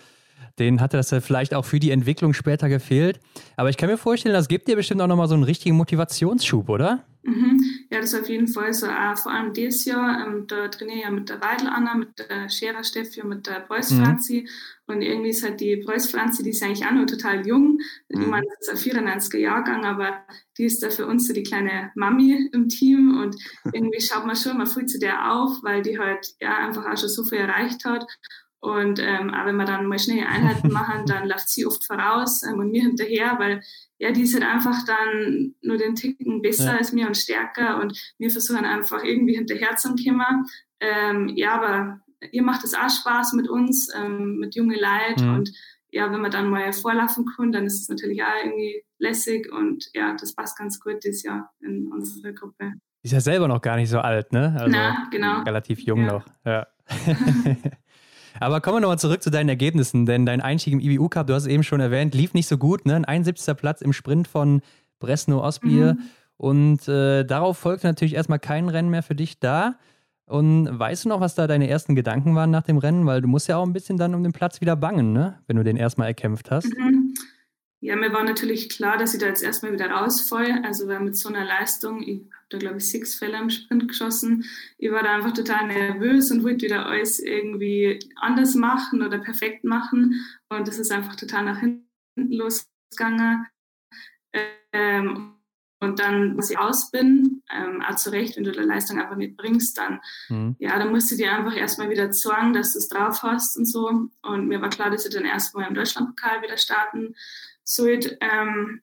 Denen hatte das ja vielleicht auch für die Entwicklung später gefehlt. Aber ich kann mir vorstellen, das gibt dir bestimmt auch nochmal so einen richtigen Motivationsschub, oder? Mhm. Ja, das ist auf jeden Fall so. Äh, vor allem dieses Jahr, ähm, da trainiere ich ja mit der Weidel Anna, mit der Scherer Steffi und mit der Preuß Franzi. Mhm. Und irgendwie ist halt die Preuß Franzi, die ist eigentlich auch noch total jung. Mhm. Ich meine, das ist ein vierundneunziger-Jahrgang, aber die ist da für uns so die kleine Mami im Team. Und irgendwie schaut man schon mal früh zu der auf, weil die halt ja einfach auch schon so viel erreicht hat. Und ähm, auch wenn wir dann mal schnelle Einheiten machen, dann läuft sie oft voraus ähm, und mir hinterher, weil ja, die ist halt einfach dann nur den Ticken besser ja. als mir und stärker und wir versuchen einfach irgendwie hinterher zu kommen. Ähm, ja, aber ihr macht es auch Spaß mit uns, ähm, mit jungen Leuten mhm. und ja, wenn man dann mal vorlaufen kann, dann ist es natürlich auch irgendwie lässig und ja, das passt ganz gut dieses Jahr in unserer Gruppe. Die ist ja selber noch gar nicht so alt, ne? Also na, genau. Relativ jung ja. noch, ja. Aber kommen wir nochmal zurück zu deinen Ergebnissen, denn dein Einstieg im I B U-Cup, du hast es eben schon erwähnt, lief nicht so gut, ne? Ein einundsiebzigster Platz im Sprint von Bresno-Ospie mhm. und äh, darauf folgte natürlich erstmal kein Rennen mehr für dich da. Und weißt du noch, was da deine ersten Gedanken waren nach dem Rennen? Weil du musst ja auch ein bisschen dann um den Platz wieder bangen, ne? Wenn du den erstmal erkämpft hast. Mhm. Ja, mir war natürlich klar, dass ich da jetzt erstmal wieder rausfalle, also weil mit so einer Leistung, ich habe da glaube ich sechs Fälle im Sprint geschossen, ich war da einfach total nervös und wollte wieder alles irgendwie anders machen oder perfekt machen und das ist einfach total nach hinten los Gange. Ähm, und dann, wenn ich aus bin, ähm, auch zurecht, wenn du deine Leistung einfach mitbringst, dann, mhm. ja, dann musst du dir einfach erstmal wieder zeigen, dass du es drauf hast und so. Und mir war klar, dass ich dann erstmal im Deutschlandpokal wieder starten sollte. Ähm,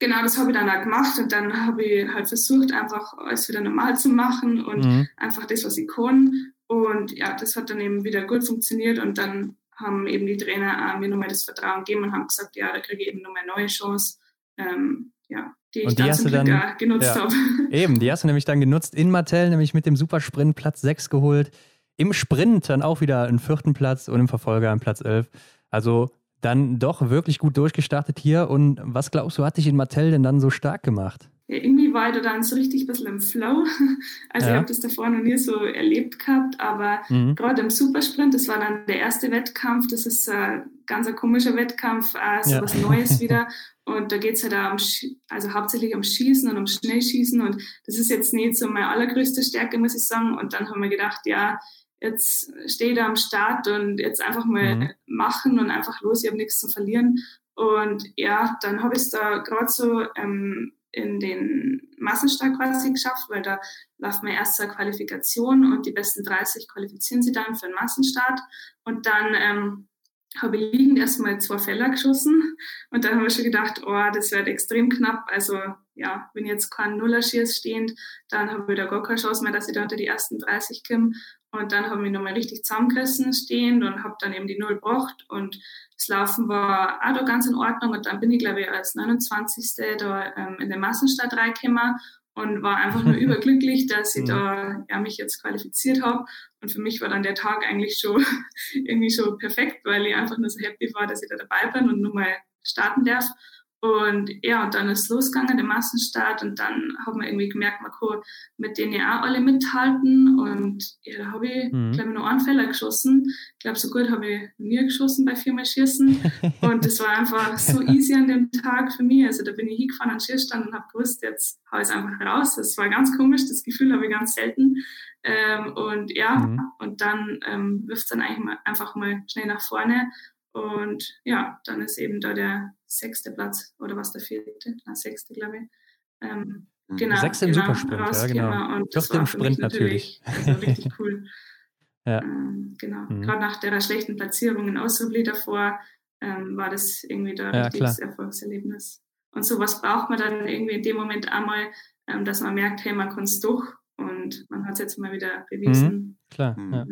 Genau, das habe ich dann auch gemacht und dann habe ich halt versucht, einfach alles wieder normal zu machen und mhm. einfach das, was ich kann. Und ja, das hat dann eben wieder gut funktioniert und dann haben eben die Trainer äh, mir nochmal das Vertrauen gegeben und haben gesagt, ja, da kriege ich eben nochmal eine neue Chance, ähm, ja, die ich die dann zum Glück dann, genutzt ja. habe. Eben, die hast du nämlich dann genutzt in Martell, nämlich mit dem Supersprint Platz sechs geholt, im Sprint dann auch wieder einen vierten Platz und im Verfolger einen Platz elf. Also dann doch wirklich gut durchgestartet hier. Und was glaubst du, hat dich in Martell denn dann so stark gemacht? Ja, irgendwie war ich dann so richtig ein bisschen im Flow. Also ja. ich habe das davor noch nie so erlebt gehabt, aber mhm. gerade im Supersprint, das war dann der erste Wettkampf, das ist ein ganz ein komischer Wettkampf, äh, so ja. was Neues wieder. Und da geht es halt auch um, also hauptsächlich um Schießen und um Schnellschießen und das ist jetzt nicht so meine allergrößte Stärke, muss ich sagen. Und dann haben wir gedacht, ja, jetzt stehe ich da am Start und jetzt einfach mal mhm. machen und einfach los, ich habe nichts zu verlieren. Und ja, dann habe ich es da gerade so ähm, in den Massenstart quasi geschafft, weil da läuft meine erste Qualifikation und die besten dreißig qualifizieren sie dann für den Massenstart. Und dann ähm, habe ich liegend erstmal zwei Felder geschossen und dann habe ich schon gedacht, oh, das wird extrem knapp, also ja, wenn ich jetzt kein Nuller schieße stehend, dann habe ich da gar keine Chance mehr, dass ich da unter die ersten dreißig komme. Und dann habe ich nochmal richtig zusammengerissen stehend und habe dann eben die Null gebracht. Und das Laufen war auch da ganz in Ordnung. Und dann bin ich, glaube ich, als neunundzwanzigste da ähm, in der Massenstart reingekommen und war einfach nur überglücklich, dass ich da ja, mich jetzt qualifiziert habe. Und für mich war dann der Tag eigentlich schon irgendwie schon perfekt, weil ich einfach nur so happy war, dass ich da dabei bin und nur mal starten darf. Und ja, und dann ist es losgegangen, der Massenstart, und dann hat man irgendwie gemerkt, man kann mit denen ja auch alle mithalten. Und ja, da habe ich, mhm. glaube ich, noch einen Fehler geschossen. Ich glaube, so gut habe ich nie geschossen bei viermal Schießen. Und das war einfach so easy an dem Tag für mich. Also da bin ich hingefahren an den Schießstand und habe gewusst, jetzt hau ich es einfach raus. Das war ganz komisch, das Gefühl habe ich ganz selten. Ähm, und ja, mhm. und dann ähm, wirft es dann eigentlich mal, einfach mal schnell nach vorne. Und ja, dann ist eben da der sechste Platz oder was der vierte, na sechste glaube ich. Ähm, genau, sechste im genau, Supersprint, ja genau. Und das war im Sprint natürlich. natürlich. Also richtig cool. ja. ähm, genau. Mhm. Gerade nach der schlechten Platzierung in Osrubli davor ähm, war das irgendwie da ein ja, richtiges klar. Erfolgserlebnis. Und sowas braucht man dann irgendwie in dem Moment einmal, ähm, dass man merkt, hey, man kann es durch und man hat es jetzt mal wieder bewiesen. Mhm. Klar, mhm. ja.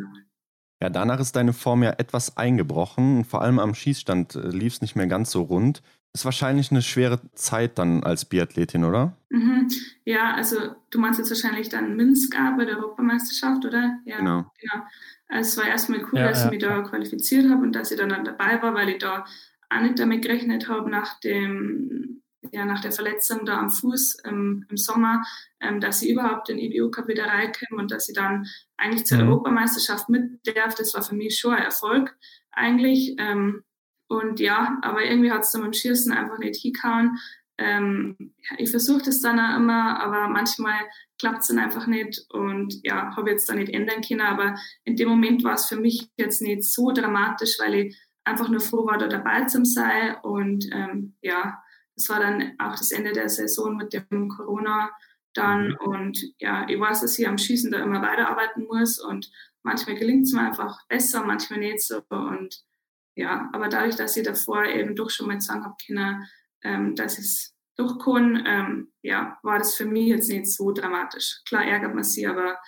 Ja, danach ist deine Form ja etwas eingebrochen und vor allem am Schießstand lief es nicht mehr ganz so rund. Ist wahrscheinlich eine schwere Zeit dann als Biathletin, oder? Mhm. Ja, also du meinst jetzt wahrscheinlich dann Minsk ab bei der Europameisterschaft, oder? Ja, genau. genau. Also es war erstmal cool, ja, dass ja. ich mich da qualifiziert habe und dass ich dann, dann dabei war, weil ich da auch nicht damit gerechnet habe nach dem... ja, nach der Verletzung da am Fuß ähm, im Sommer, ähm, dass sie überhaupt in den I B U Cup wieder reinkommen und dass sie dann eigentlich zur mhm. Europameisterschaft mit darf, das war für mich schon ein Erfolg eigentlich. Ähm, und ja, aber irgendwie hat es dann beim Schießen einfach nicht hingehauen. Ähm, ich versuche das dann auch immer, aber manchmal klappt es dann einfach nicht und ja, habe jetzt da nicht ändern können, aber in dem Moment war es für mich jetzt nicht so dramatisch, weil ich einfach nur froh war, da dabei zu sein und ähm, ja, das war dann auch das Ende der Saison mit dem Corona dann. Und ja, ich weiß, dass ich am Schießen da immer weiterarbeiten muss. Und manchmal gelingt es mir einfach besser, manchmal nicht so. Und ja, aber dadurch, dass ich davor eben doch schon mal sagen habe, Kinder, ähm, dass ich es doch kann, ähm, ja, war das für mich jetzt nicht so dramatisch. Klar ärgert man sie, aber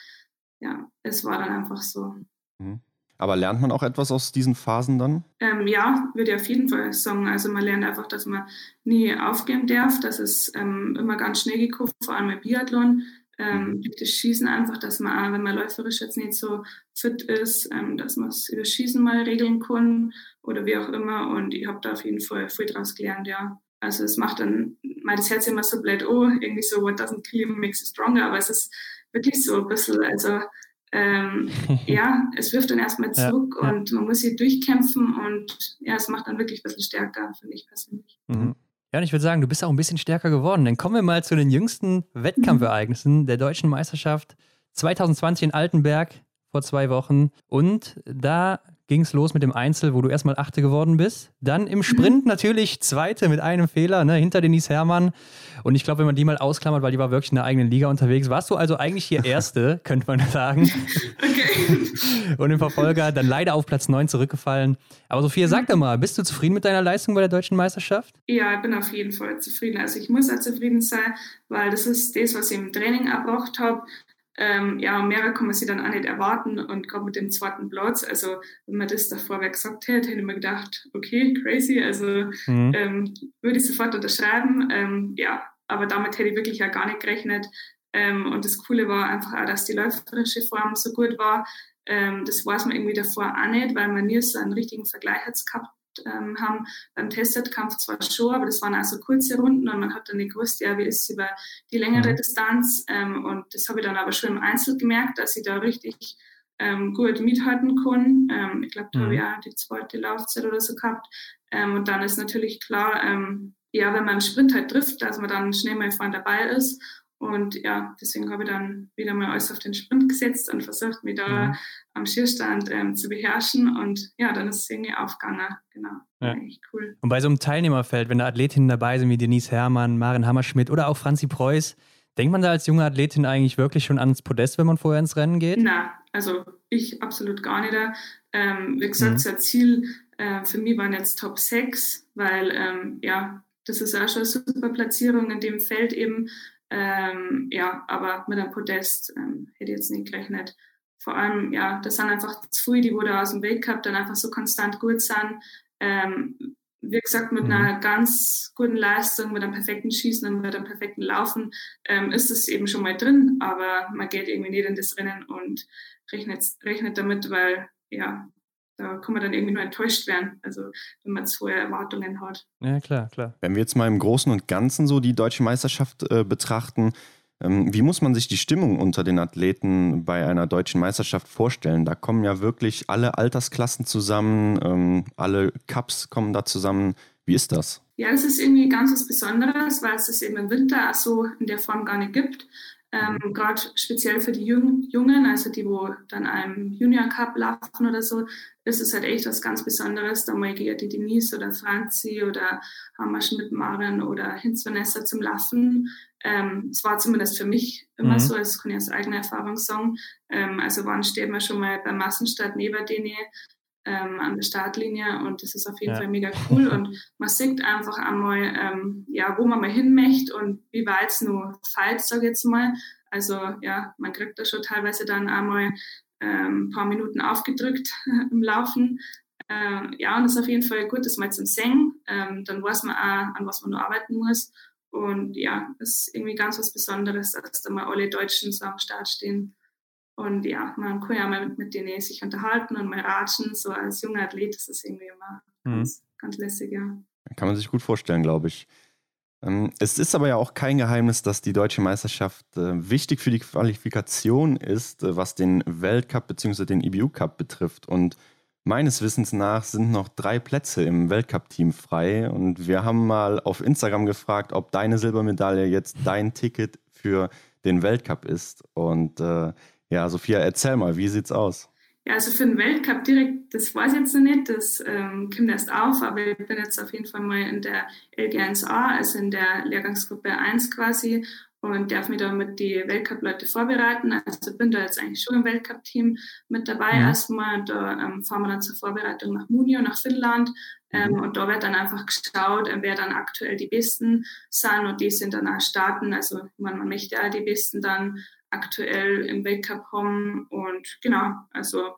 ja, es war dann einfach so. Mhm. Aber lernt man auch etwas aus diesen Phasen dann? Ähm, ja, würde ich auf jeden Fall sagen. Also man lernt einfach, dass man nie aufgeben darf, dass es ähm, immer ganz schnell geguckt, vor allem im Biathlon. Ähm, das Schießen einfach, dass man auch, wenn man läuferisch jetzt nicht so fit ist, ähm, dass man es über Schießen mal regeln kann oder wie auch immer. Und ich habe da auf jeden Fall viel draus gelernt, ja. Also es macht dann mal das Herz immer so blöd, oh, irgendwie so, what doesn't kill you makes it stronger. Aber es ist wirklich so ein bisschen, also... Ähm, ja, es wirft dann erstmal zurück ja, ja. und man muss hier durchkämpfen und ja, es macht dann wirklich ein bisschen stärker, finde ich persönlich. Mhm. Ja, und ich würde sagen, du bist auch ein bisschen stärker geworden. Dann kommen wir mal zu den jüngsten Wettkampfereignissen mhm. der Deutschen Meisterschaft zwanzig zwanzig in Altenberg vor zwei Wochen. Und da ging es los mit dem Einzel, wo du erstmal Achte geworden bist. Dann im Sprint natürlich Zweite mit einem Fehler, ne, hinter Denise Herrmann. Und ich glaube, wenn man die mal ausklammert, weil die war wirklich in der eigenen Liga unterwegs, warst du also eigentlich hier Erste, könnte man sagen. Okay. Und im Verfolger dann leider auf Platz neun zurückgefallen. Aber Sophia, sag doch mal, bist du zufrieden mit deiner Leistung bei der Deutschen Meisterschaft? Ja, ich bin auf jeden Fall zufrieden. Also ich muss auch zufrieden sein, weil das ist das, was ich im Training erbracht habe. Ähm, ja, mehrere kann man sich dann auch nicht erwarten und gerade mit dem zweiten Platz, also wenn man das davor gesagt hätte, hätte ich mir gedacht, okay, crazy, also mhm. ähm, würde ich sofort unterschreiben, ähm, ja, aber damit hätte ich wirklich ja gar nicht gerechnet ähm, und das Coole war einfach auch, dass die läuferische Form so gut war, ähm, das weiß man irgendwie davor auch nicht, weil man nie so einen richtigen Vergleich hat gehabt ähm, haben, beim Testwettkampf zwar schon, aber das waren auch so kurze Runden und man hat dann nicht gewusst, ja, wie ist es über die längere Distanz ähm, und das habe ich dann aber schon im Einzel gemerkt, dass ich da richtig ähm, gut mithalten kann. Ähm, ich glaube, da habe ich auch die zweite Laufzeit oder so gehabt ähm, und dann ist natürlich klar, ähm, ja, wenn man einen Sprint halt trifft, dass man dann schnell mal vorne dabei ist. Und ja, deswegen habe ich dann wieder mal alles auf den Sprint gesetzt und versucht, mich da mhm. am Schierstand ähm, zu beherrschen. Und ja, dann ist es irgendwie aufgegangen. Genau, ja. Eigentlich cool. Und bei so einem Teilnehmerfeld, wenn da Athletinnen dabei sind wie Denise Herrmann, Maren Hammerschmidt oder auch Franzi Preuß, denkt man da als junge Athletin eigentlich wirklich schon ans Podest, wenn man vorher ins Rennen geht? Nein, also ich absolut gar nicht. Ähm, wie gesagt, mhm. das Ziel äh, für mich waren jetzt Top sechs, weil ähm, ja, das ist auch schon eine super Platzierung in dem Feld eben. Ähm, ja, aber mit einem Podest ähm, hätte ich jetzt nicht gerechnet. Vor allem, ja, das sind einfach zu viele, die wo da aus dem Weltcup dann einfach so konstant gut sind. Ähm, wie gesagt, mit mhm. einer ganz guten Leistung, mit einem perfekten Schießen und mit einem perfekten Laufen ähm, ist es eben schon mal drin, aber man geht irgendwie nicht in das Rennen und rechnet, rechnet damit, weil, ja, da kann man dann irgendwie nur enttäuscht werden, also wenn man zu hohe Erwartungen hat. Ja, klar, klar. Wenn wir jetzt mal im Großen und Ganzen so die Deutsche Meisterschaft äh, betrachten, ähm, wie muss man sich die Stimmung unter den Athleten bei einer Deutschen Meisterschaft vorstellen? Da kommen ja wirklich alle Altersklassen zusammen, ähm, alle Cups kommen da zusammen. Wie ist das? Ja, das ist irgendwie ganz was Besonderes, weil es das eben im Winter auch so in der Form gar nicht gibt. Ähm, gerade speziell für die Jungen, also die, wo dann einem Junior Cup laufen oder so, ist es halt echt was ganz Besonderes, da mal gegen die Denise oder Franzi oder Hammerschmidt Maren oder Hinz Vanessa zum Laufen. Es ähm, war zumindest für mich immer mhm. so, das kann ich aus eigener Erfahrung sagen. Ähm, also wann steht man schon mal beim Massenstart neben denen ähm, an der Startlinie und das ist auf jeden ja. Fall mega cool und man sieht einfach einmal, ähm, ja, wo man mal hin möchte und wie weit es nur fällt, sage ich jetzt mal. Also ja, man kriegt da schon teilweise dann einmal ein ähm, paar Minuten aufgedrückt im Laufen. Ähm, ja, und das ist auf jeden Fall gut, dass man jetzt im Seng, ähm, dann weiß man auch, an was man noch arbeiten muss. Und ja, das ist irgendwie ganz was Besonderes, dass da mal alle Deutschen so am Start stehen. Und ja, man kann ja mal mit, mit denen sich unterhalten und mal ratschen. So als junger Athlet ist das irgendwie immer mhm. ganz, ganz lässig, ja. Kann man sich gut vorstellen, glaube ich. Es ist aber ja auch kein Geheimnis, dass die Deutsche Meisterschaft wichtig für die Qualifikation ist, was den Weltcup bzw. den I B U Cup betrifft. Und meines Wissens nach sind noch drei Plätze im Weltcup-Team frei. Und wir haben mal auf Instagram gefragt, ob deine Silbermedaille jetzt dein Ticket für den Weltcup ist. Und äh, ja, Sophia, erzähl mal, wie sieht's aus? Ja, also für den Weltcup direkt, das weiß ich jetzt noch nicht, das ähm, kommt erst auf, aber ich bin jetzt auf jeden Fall mal in der L G eins A, also in der Lehrgangsgruppe eins quasi und darf mich da mit den Weltcup-Leute vorbereiten. Also bin da jetzt eigentlich schon im Weltcup-Team mit dabei ja. erstmal und da ähm, fahren wir dann zur Vorbereitung nach Munio, nach Finnland ähm, mhm. und da wird dann einfach geschaut, wer dann aktuell die Besten sind und die sind dann auch starten, also man, man möchte ja die Besten dann aktuell im Weltcup haben und genau, also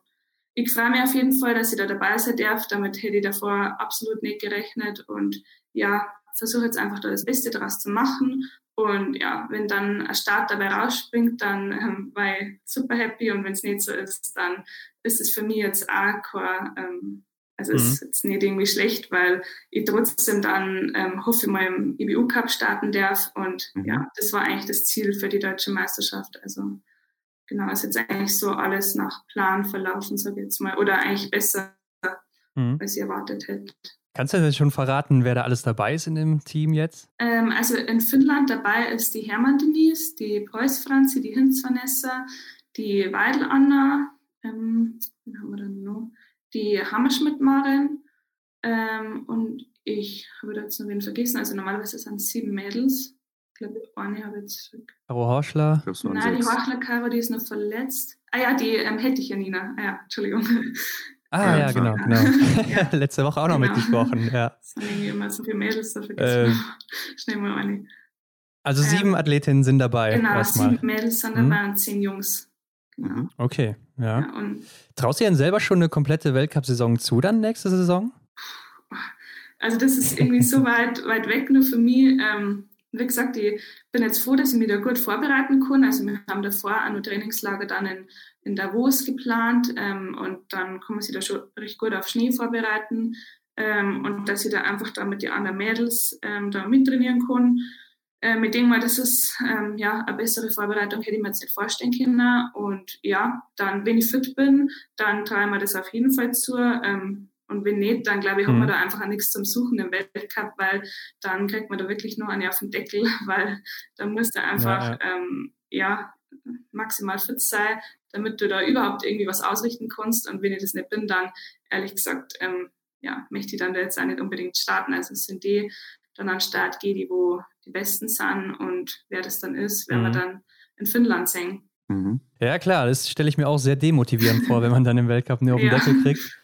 ich freue mich auf jeden Fall, dass ich da dabei sein darf, damit hätte ich davor absolut nicht gerechnet und ja, versuche jetzt einfach da das Beste draus zu machen und ja, wenn dann ein Start dabei rausspringt, dann ähm, war ich super happy und wenn es nicht so ist, dann ist es für mich jetzt auch kein, ähm, also mhm. ist jetzt nicht irgendwie schlecht, weil ich trotzdem dann ähm, hoffe, ich mal im I B U Cup starten darf. Und mhm. ja, das war eigentlich das Ziel für die Deutsche Meisterschaft. Also genau, ist jetzt eigentlich so alles nach Plan verlaufen, sage ich jetzt mal. Oder eigentlich besser, mhm. als ich erwartet hätte. Kannst du denn schon verraten, wer da alles dabei ist in dem Team jetzt? Ähm, also in Finnland dabei ist die Hermann Denise, die Preuß Franzi, die Hinz Vanessa, die Weidel Anna, ähm, wen haben wir dann noch? die Hammerschmidt Maren ähm, und ich habe jetzt noch wen vergessen, also normalerweise sind es sieben Mädels. Ich glaube, eine habe jetzt... Caro Horschler? Nein, die Horschler-Caro, die ist noch verletzt. Ah ja, die ähm, hätte ich Janina. Ah ja, Entschuldigung. Ah, ja, genau, genau. Ja. Letzte Woche auch noch genau. mitgesprochen, ja. Das sind irgendwie immer so viele Mädels, da vergessen äh, schnell mal eine. Also sieben ähm, Athletinnen sind dabei. Genau, erstmal. sieben Mädels sind dabei hm. und zehn Jungs. Genau. Okay, ja. ja und traust ihr denn selber schon eine komplette Weltcup-Saison zu dann nächste Saison? Also das ist irgendwie so weit, weit weg nur für mich. Ähm, wie gesagt, ich bin jetzt froh, dass ich mich da gut vorbereiten kann. Also wir haben davor ein Trainingslager dann in in Davos geplant ähm, und dann kann man sich da schon recht gut auf Schnee vorbereiten ähm, und dass ich da einfach da mit den anderen Mädels ähm, da mittrainieren kann. Ähm, ich denke mal, das ist ähm, ja, eine bessere Vorbereitung, hätte ich mir jetzt nicht vorstellen können. Und ja, dann, wenn ich fit bin, dann traue ich mir das auf jeden Fall zu. Ähm, und wenn nicht, dann glaube ich, mhm. hat man da einfach auch nichts zum Suchen im Weltcup, weil dann kriegt man da wirklich nur eine auf den Deckel, weil dann musst du einfach ja, ja. Ähm, ja, maximal fit sein, damit du da überhaupt irgendwie was ausrichten kannst. Und wenn ich das nicht bin, dann, ehrlich gesagt, ähm, ja, möchte ich dann da jetzt auch nicht unbedingt starten. Also es sind die dann an den Start gehen, die wo die Besten sind. Und wer das dann ist, werden mhm. wir dann in Finnland singen. Mhm. Ja, klar, das stelle ich mir auch sehr demotivierend vor, wenn man dann im Weltcup nur auf den ja. Deckel kriegt.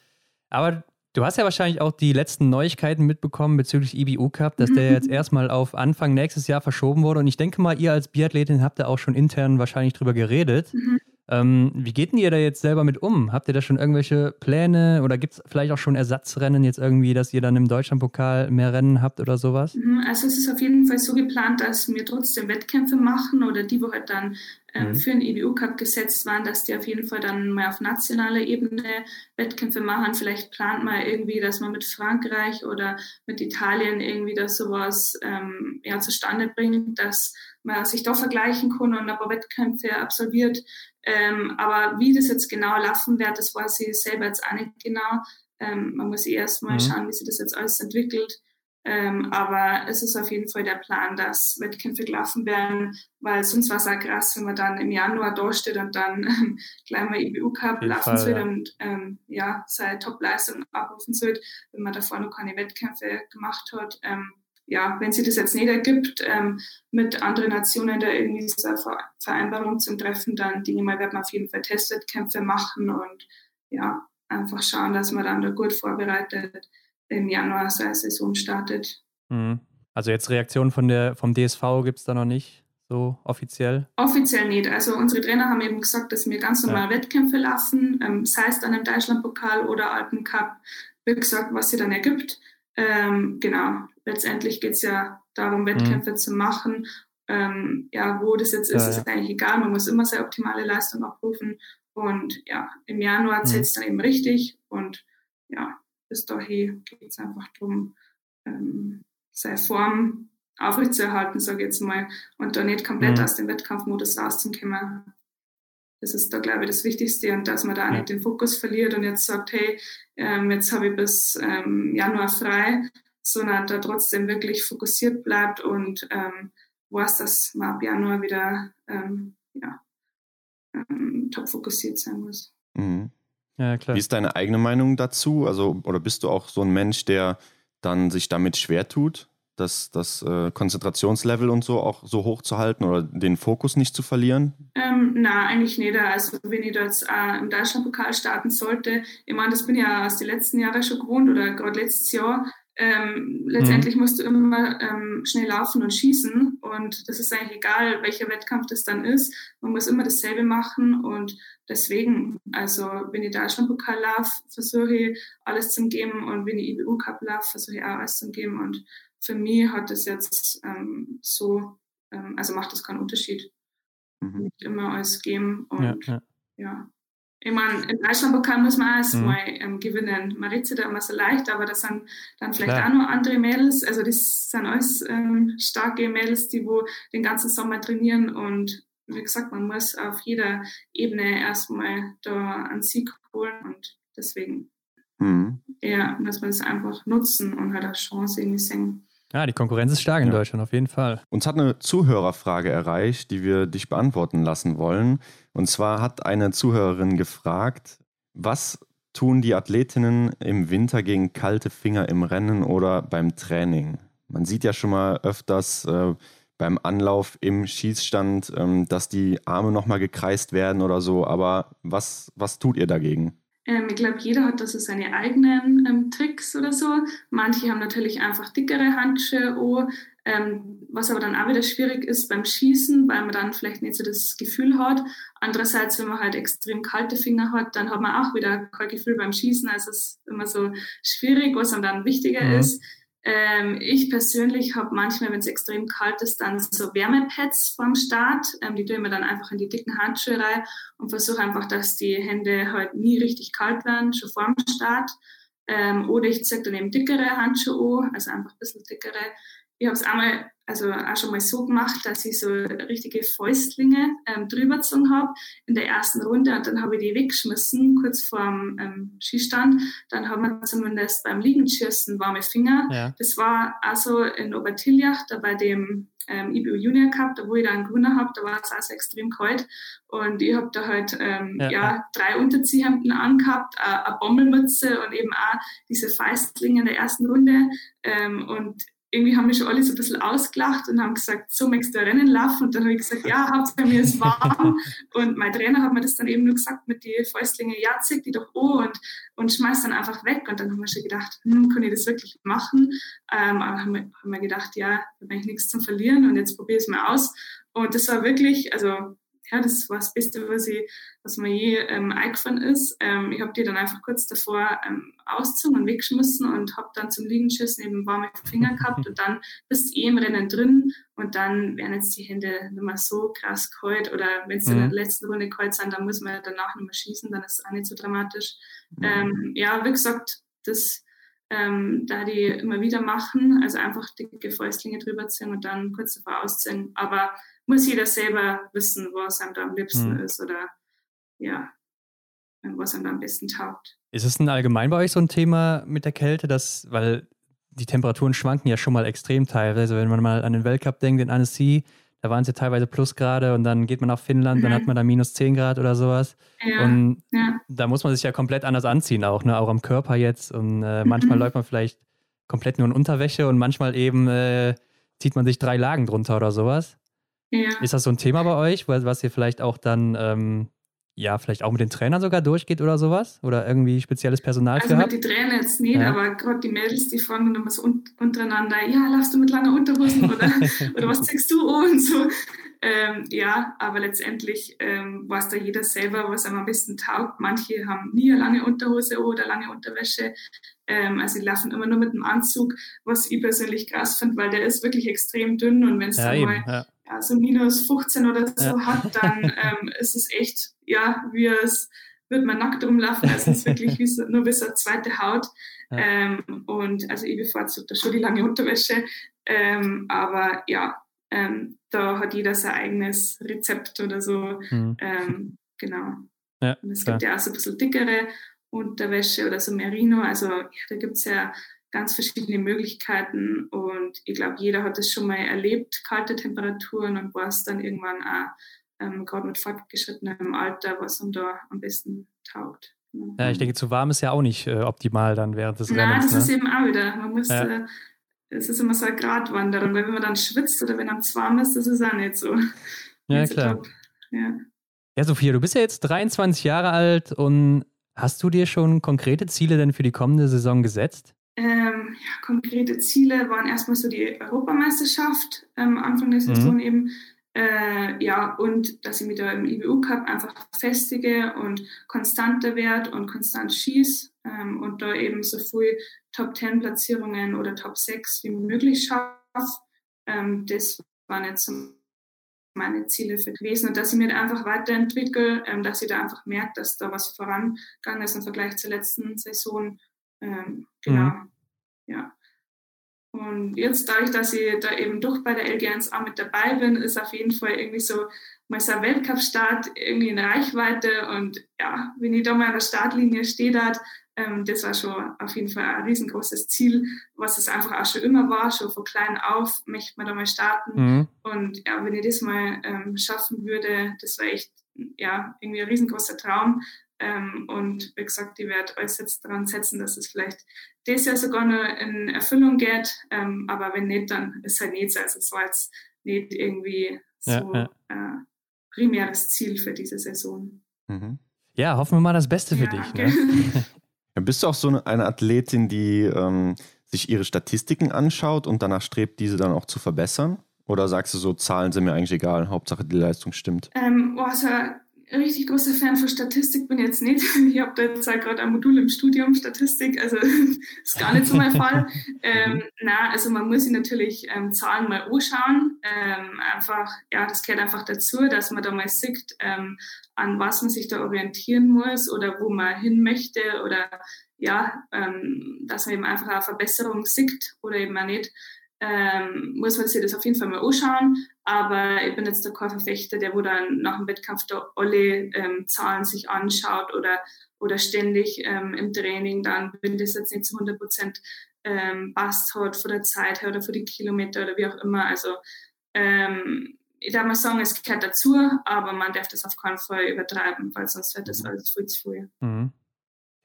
Aber du hast ja wahrscheinlich auch die letzten Neuigkeiten mitbekommen bezüglich I B U Cup, dass der jetzt erstmal auf Anfang nächstes Jahr verschoben wurde. Und ich denke mal, ihr als Biathletin habt da auch schon intern wahrscheinlich drüber geredet. Mhm. Ähm, wie geht denn ihr da jetzt selber mit um? Habt ihr da schon irgendwelche Pläne oder gibt es vielleicht auch schon Ersatzrennen jetzt irgendwie, dass ihr dann im Deutschlandpokal mehr Rennen habt oder sowas? Also es ist auf jeden Fall so geplant, dass wir trotzdem Wettkämpfe machen oder die, wo halt dann ähm, mhm. für den I B U Cup gesetzt waren, dass die auf jeden Fall dann mal auf nationaler Ebene Wettkämpfe machen. Vielleicht plant man irgendwie, dass man mit Frankreich oder mit Italien irgendwie das sowas ähm, ja, zustande bringt, dass man sich da vergleichen kann und ein paar Wettkämpfe absolviert. Ähm, aber wie das jetzt genau laufen wird, das weiß ich selber jetzt auch nicht genau. Ähm, man muss erst mal mhm. schauen, wie sich das jetzt alles entwickelt. Ähm, aber es ist auf jeden Fall der Plan, dass Wettkämpfe gelaufen werden, weil sonst war es auch krass, wenn man dann im Januar da steht und dann ähm, gleich mal I B U Cup laufen soll ja. und ähm, ja, seine Top-Leistung abrufen soll, wenn man davor noch keine Wettkämpfe gemacht hat. Ähm, Ja, wenn sich das jetzt nicht ergibt, ähm, mit anderen Nationen da irgendwie so eine Vereinbarung zum Treffen, dann denke ich mal, wird man auf jeden Fall Testwettkämpfe machen und ja, einfach schauen, dass man dann da gut vorbereitet im Januar so eine Saison startet. Mhm. Also jetzt Reaktionen von der, vom D S V gibt es da noch nicht so offiziell? Offiziell nicht. Also unsere Trainer haben eben gesagt, dass wir ganz normal ja. Wettkämpfe laufen, ähm, sei es dann im Deutschlandpokal oder Alpencup, wie gesagt, was sie dann ergibt. Ähm, genau, letztendlich geht es ja darum, Wettkämpfe mhm. zu machen. Ähm, ja, wo das jetzt ist, ja, ist ja. eigentlich egal. Man muss immer seine optimale Leistung abrufen. Und ja, im Januar zählt es mhm. dann eben richtig. Und ja, bis dahin geht es einfach darum, ähm, seine Form aufrechtzuerhalten, sage ich jetzt mal. Und da nicht komplett mhm. aus dem Wettkampfmodus rauszukommen. Das ist da, glaube ich, das Wichtigste und dass man da auch ja. nicht den Fokus verliert und jetzt sagt, hey, ähm, jetzt habe ich bis ähm, Januar frei, sondern da trotzdem wirklich fokussiert bleibt und ähm, weiß, dass man ab Januar wieder ähm, ja, ähm, top fokussiert sein muss. Mhm. Ja, klar. Wie ist deine eigene Meinung dazu? Also, oder bist du auch so ein Mensch, der dann sich damit schwer tut, das, das äh, Konzentrationslevel und so auch so hoch zu halten oder den Fokus nicht zu verlieren? Ähm, nein, eigentlich nicht. Also wenn ich da jetzt äh, im Deutschlandpokal starten sollte, ich meine, das bin ich ja aus den letzten Jahren schon gewohnt oder gerade letztes Jahr, ähm, letztendlich mhm. musst du immer ähm, schnell laufen und schießen und das ist eigentlich egal, welcher Wettkampf das dann ist. Man muss immer dasselbe machen und deswegen, also wenn ich Deutschlandpokal laufe, versuche ich alles zu geben und wenn ich I B U Cup laufe, versuche ich auch alles zu geben und für mich hat das jetzt ähm, so, ähm, also macht das keinen Unterschied. Mhm. Nicht immer alles geben und ja. ja. ja. Ich meine, im Deutschlandpokal muss man auch erstmal mhm. ähm, gewinnen. Man redet sich da immer so leicht, aber das sind dann vielleicht Klar. auch noch andere Mädels. Also das sind alles ähm, starke Mädels, die wo den ganzen Sommer trainieren und wie gesagt, man muss auf jeder Ebene erstmal da einen Sieg holen und deswegen mhm. ja, muss man es einfach nutzen und halt als Chance irgendwie sehen. Ja, die Konkurrenz ist stark in ja. Deutschland, auf jeden Fall. Uns hat eine Zuhörerfrage erreicht, die wir dich beantworten lassen wollen. Und zwar hat eine Zuhörerin gefragt, was tun die Athletinnen im Winter gegen kalte Finger im Rennen oder beim Training? Man sieht ja schon mal öfters äh, beim Anlauf im Schießstand, ähm, dass die Arme nochmal gekreist werden oder so. Aber was, was tut ihr dagegen? Ähm, ich glaube, jeder hat da so seine eigenen ähm, Tricks oder so. Manche haben natürlich einfach dickere Handschuhe an, ähm, was aber dann auch wieder schwierig ist beim Schießen, weil man dann vielleicht nicht so das Gefühl hat. Andererseits, wenn man halt extrem kalte Finger hat, dann hat man auch wieder kein Gefühl beim Schießen. Also es ist immer so schwierig, was einem dann wichtiger mhm. ist. Ähm, ich persönlich habe manchmal, wenn es extrem kalt ist, dann so Wärmepads vom Start. Ähm, die tue ich mir dann einfach in die dicken Handschuhe rein und versuche einfach, dass die Hände halt nie richtig kalt werden, schon vorm Start. Ähm, oder ich ziehe dann eben dickere Handschuhe an, also einfach ein bisschen dickere. Ich habe es einmal, also auch schon mal so gemacht, dass ich so richtige Fäustlinge ähm, drüber gezogen habe in der ersten Runde und dann habe ich die weggeschmissen, kurz vorm ähm, Schießstand. Dann haben wir zumindest beim Liegenschießen warme Finger. Ja. Das war also in Obertilliach, da bei dem ähm, I B U Junior Cup, da wo ich dann gewonnen habe, da war es also extrem kalt und ich habe da halt ähm, ja. ja drei Unterziehhemden angehabt, äh, eine Bommelmütze und eben auch diese Fäustlinge in der ersten Runde ähm, und irgendwie haben mich schon alle so ein bisschen ausgelacht und haben gesagt, so möchtest du ein Rennen laufen? Und dann habe ich gesagt, ja, Hauptsache mir ist warm. Und mein Trainer hat mir das dann eben nur gesagt, mit den Fäustlingen, ja, zieh die doch an und, und schmeiß dann einfach weg. Und dann haben wir schon gedacht, hm, kann ich das wirklich machen? Ähm, aber haben wir, haben wir gedacht, ja, da habe ich nichts zum Verlieren und jetzt probiere ich es mal aus. Und das war wirklich, also... Ja, das war das Beste, was, ich, was mir je ähm, eingefahren ist. Ähm, ich habe die dann einfach kurz davor ähm, ausgezogen und weggeschmissen und habe dann zum Liegenschießen eben warme Finger gehabt und dann bist du eh im Rennen drin und dann werden jetzt die Hände nicht mehr so krass kalt oder wenn sie mhm. in der letzten Runde kalt sind, dann muss man danach nicht mehr schießen, dann ist es auch nicht so dramatisch. Mhm. Ähm, ja, wie gesagt, das ähm, da die immer wieder machen, also einfach dicke Fäustlinge drüber ziehen und dann kurz davor ausziehen, aber muss jeder selber wissen, was einem da am liebsten hm. ist oder ja, was einem da am besten taugt. Ist es denn allgemein bei euch so ein Thema mit der Kälte, dass, weil die Temperaturen schwanken ja schon mal extrem teilweise, wenn man mal an den Weltcup denkt, in Annecy, da waren es ja teilweise Plusgrade und dann geht man nach Finnland, mhm. dann hat man da minus zehn Grad oder sowas. Ja, und ja. da muss man sich ja komplett anders anziehen auch, ne? Auch am Körper jetzt und äh, mhm. manchmal läuft man vielleicht komplett nur in Unterwäsche und manchmal eben äh, zieht man sich drei Lagen drunter oder sowas. Ja. Ist das so ein Thema bei euch, was ihr vielleicht auch dann, ähm, ja, vielleicht auch mit den Trainern sogar durchgeht oder sowas? Oder irgendwie spezielles Personal für habt? Also mit den Trainern jetzt nicht, ja. aber gerade die Mädels, die fragen dann immer so untereinander, ja, laufst du mit langer Unterhosen oder, oder was zeigst du an und so. Ähm, ja, aber letztendlich ähm, weiß da jeder selber, was einem am besten taugt. Manche haben nie eine lange Unterhose oder lange Unterwäsche. Ähm, also die laufen immer nur mit dem Anzug, was ich persönlich krass finde, weil der ist wirklich extrem dünn und wenn es ja, dann mal... Ja. Also minus fünfzehn oder so ja. hat, dann ähm, ist es echt, ja, wie es wird man nackt rumlaufen, also es ist wirklich wie so, nur bis zur zweite Haut. Ja. Ähm, und also ich bevorzuge da schon die lange Unterwäsche. Ähm, aber ja, ähm, da hat jeder sein eigenes Rezept oder so. Mhm. Ähm, genau. Ja, und es klar. gibt ja auch so ein bisschen dickere Unterwäsche oder so Merino. Also ja, da gibt es ja ganz verschiedene Möglichkeiten und ich glaube, jeder hat das schon mal erlebt, kalte Temperaturen und war es dann irgendwann auch, ähm, gerade mit fortgeschrittenem Alter, was einem da am besten taugt. Mhm. Ja, ich denke, zu warm ist ja auch nicht äh, optimal dann während des Rennens. Nein, das ne? ist eben auch wieder, man muss, ja. äh, es ist immer so eine Gratwanderung, weil wenn man dann schwitzt oder wenn einem zu warm ist, das ist auch nicht so. Ja, nicht klar. So ja. ja, Sophia, du bist ja jetzt dreiundzwanzig Jahre alt und hast du dir schon konkrete Ziele denn für die kommende Saison gesetzt? Ähm, ja, konkrete Ziele waren erstmal so die Europameisterschaft ähm, Anfang der Saison mhm. eben. Äh, ja, und dass ich mich da im I B U Cup einfach festige und konstanter werde und konstant schieße ähm, und da eben so viel Top zehn Platzierungen oder Top sechs wie möglich schaffe. Ähm, das waren jetzt so meine Ziele für gewesen und dass ich mich da einfach weiterentwickle, ähm, dass ich da einfach merke, dass da was vorangegangen ist im Vergleich zur letzten Saison. Ähm, genau, mhm. ja. Und jetzt, dadurch, dass ich da eben doch bei der L G eins A mit dabei bin, ist auf jeden Fall irgendwie so mal so ein Weltcup-Start irgendwie in Reichweite und ja, wenn ich da mal an der Startlinie stehe, dat, ähm, das war schon auf jeden Fall ein riesengroßes Ziel, was es einfach auch schon immer war, schon von klein auf möchte man da mal starten mhm. und ja, wenn ich das mal ähm, schaffen würde, das war echt ja, irgendwie ein riesengroßer Traum Ähm, und wie gesagt, ich werde alles jetzt daran setzen, dass es vielleicht dieses Jahr sogar noch in Erfüllung geht. Ähm, aber wenn nicht, dann ist es halt nichts. Also es war jetzt nicht irgendwie so ja, ja. Äh, primäres Ziel für diese Saison. Mhm. Ja, hoffen wir mal das Beste für ja, dich. Okay. Ne? Ja, bist du auch so eine, eine Athletin, die ähm, sich ihre Statistiken anschaut und danach strebt, diese dann auch zu verbessern? Oder sagst du so, Zahlen sind mir eigentlich egal, Hauptsache die Leistung stimmt? Ähm, also richtig großer Fan von Statistik bin ich jetzt nicht. Ich habe da jetzt halt gerade ein Modul im Studium Statistik, also ist gar nicht so mein Fall. ähm, na, also man muss sich natürlich ähm, Zahlen mal anschauen. Ähm, einfach, ja, das gehört einfach dazu, dass man da mal sieht, ähm, an was man sich da orientieren muss oder wo man hin möchte oder ja, ähm, dass man eben einfach eine Verbesserung sieht oder eben auch nicht. Ähm, muss man sich das auf jeden Fall mal anschauen, aber ich bin jetzt der kein Verfechter, der wo dann nach dem Wettkampf da alle ähm, Zahlen sich anschaut oder, oder ständig ähm, im Training dann, wenn das jetzt nicht zu hundert Prozent ähm, passt hat von der Zeit her oder von den Kilometer oder wie auch immer, also ähm, ich darf mal sagen, es gehört dazu, aber man darf das auf keinen Fall übertreiben, weil sonst wird das alles viel zu viel. Mhm.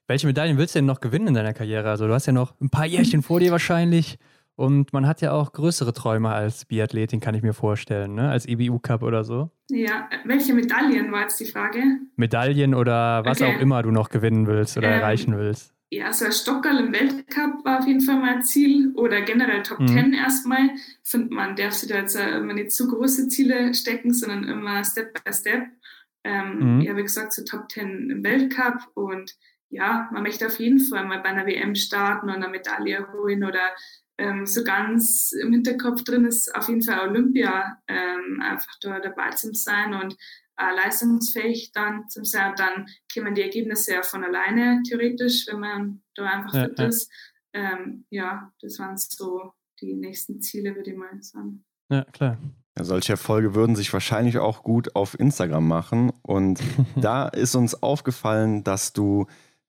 Welche Medaillen willst du denn noch gewinnen in deiner Karriere? Also du hast ja noch ein paar Jährchen vor dir wahrscheinlich. Und man hat ja auch größere Träume als Biathletin, kann ich mir vorstellen, ne? Als I B U Cup oder so. Ja, welche Medaillen war jetzt die Frage? Medaillen oder was okay. auch immer du noch gewinnen willst oder ähm, erreichen willst. Ja, so ein Stockerl im Weltcup war auf jeden Fall mein Ziel. Oder generell Top Ten mhm. erstmal. Ich finde, man darf sich da jetzt immer nicht zu große Ziele stecken, sondern immer Step by Step. Ähm, mhm. Ja, wie gesagt, so Top Ten im Weltcup. Und ja, man möchte auf jeden Fall mal bei einer W M starten und eine Medaille holen oder Ähm, so ganz im Hinterkopf drin ist auf jeden Fall Olympia, ähm, einfach da dabei zu sein und äh, leistungsfähig dann zu sein. Und dann kommen die Ergebnisse ja von alleine, theoretisch, wenn man da einfach ja, fit ja. ist. Ähm, ja, das waren so die nächsten Ziele, würde ich mal sagen. Ja, klar. Ja, solche Erfolge würden sich wahrscheinlich auch gut auf Instagram machen. Und da ist uns aufgefallen, dass du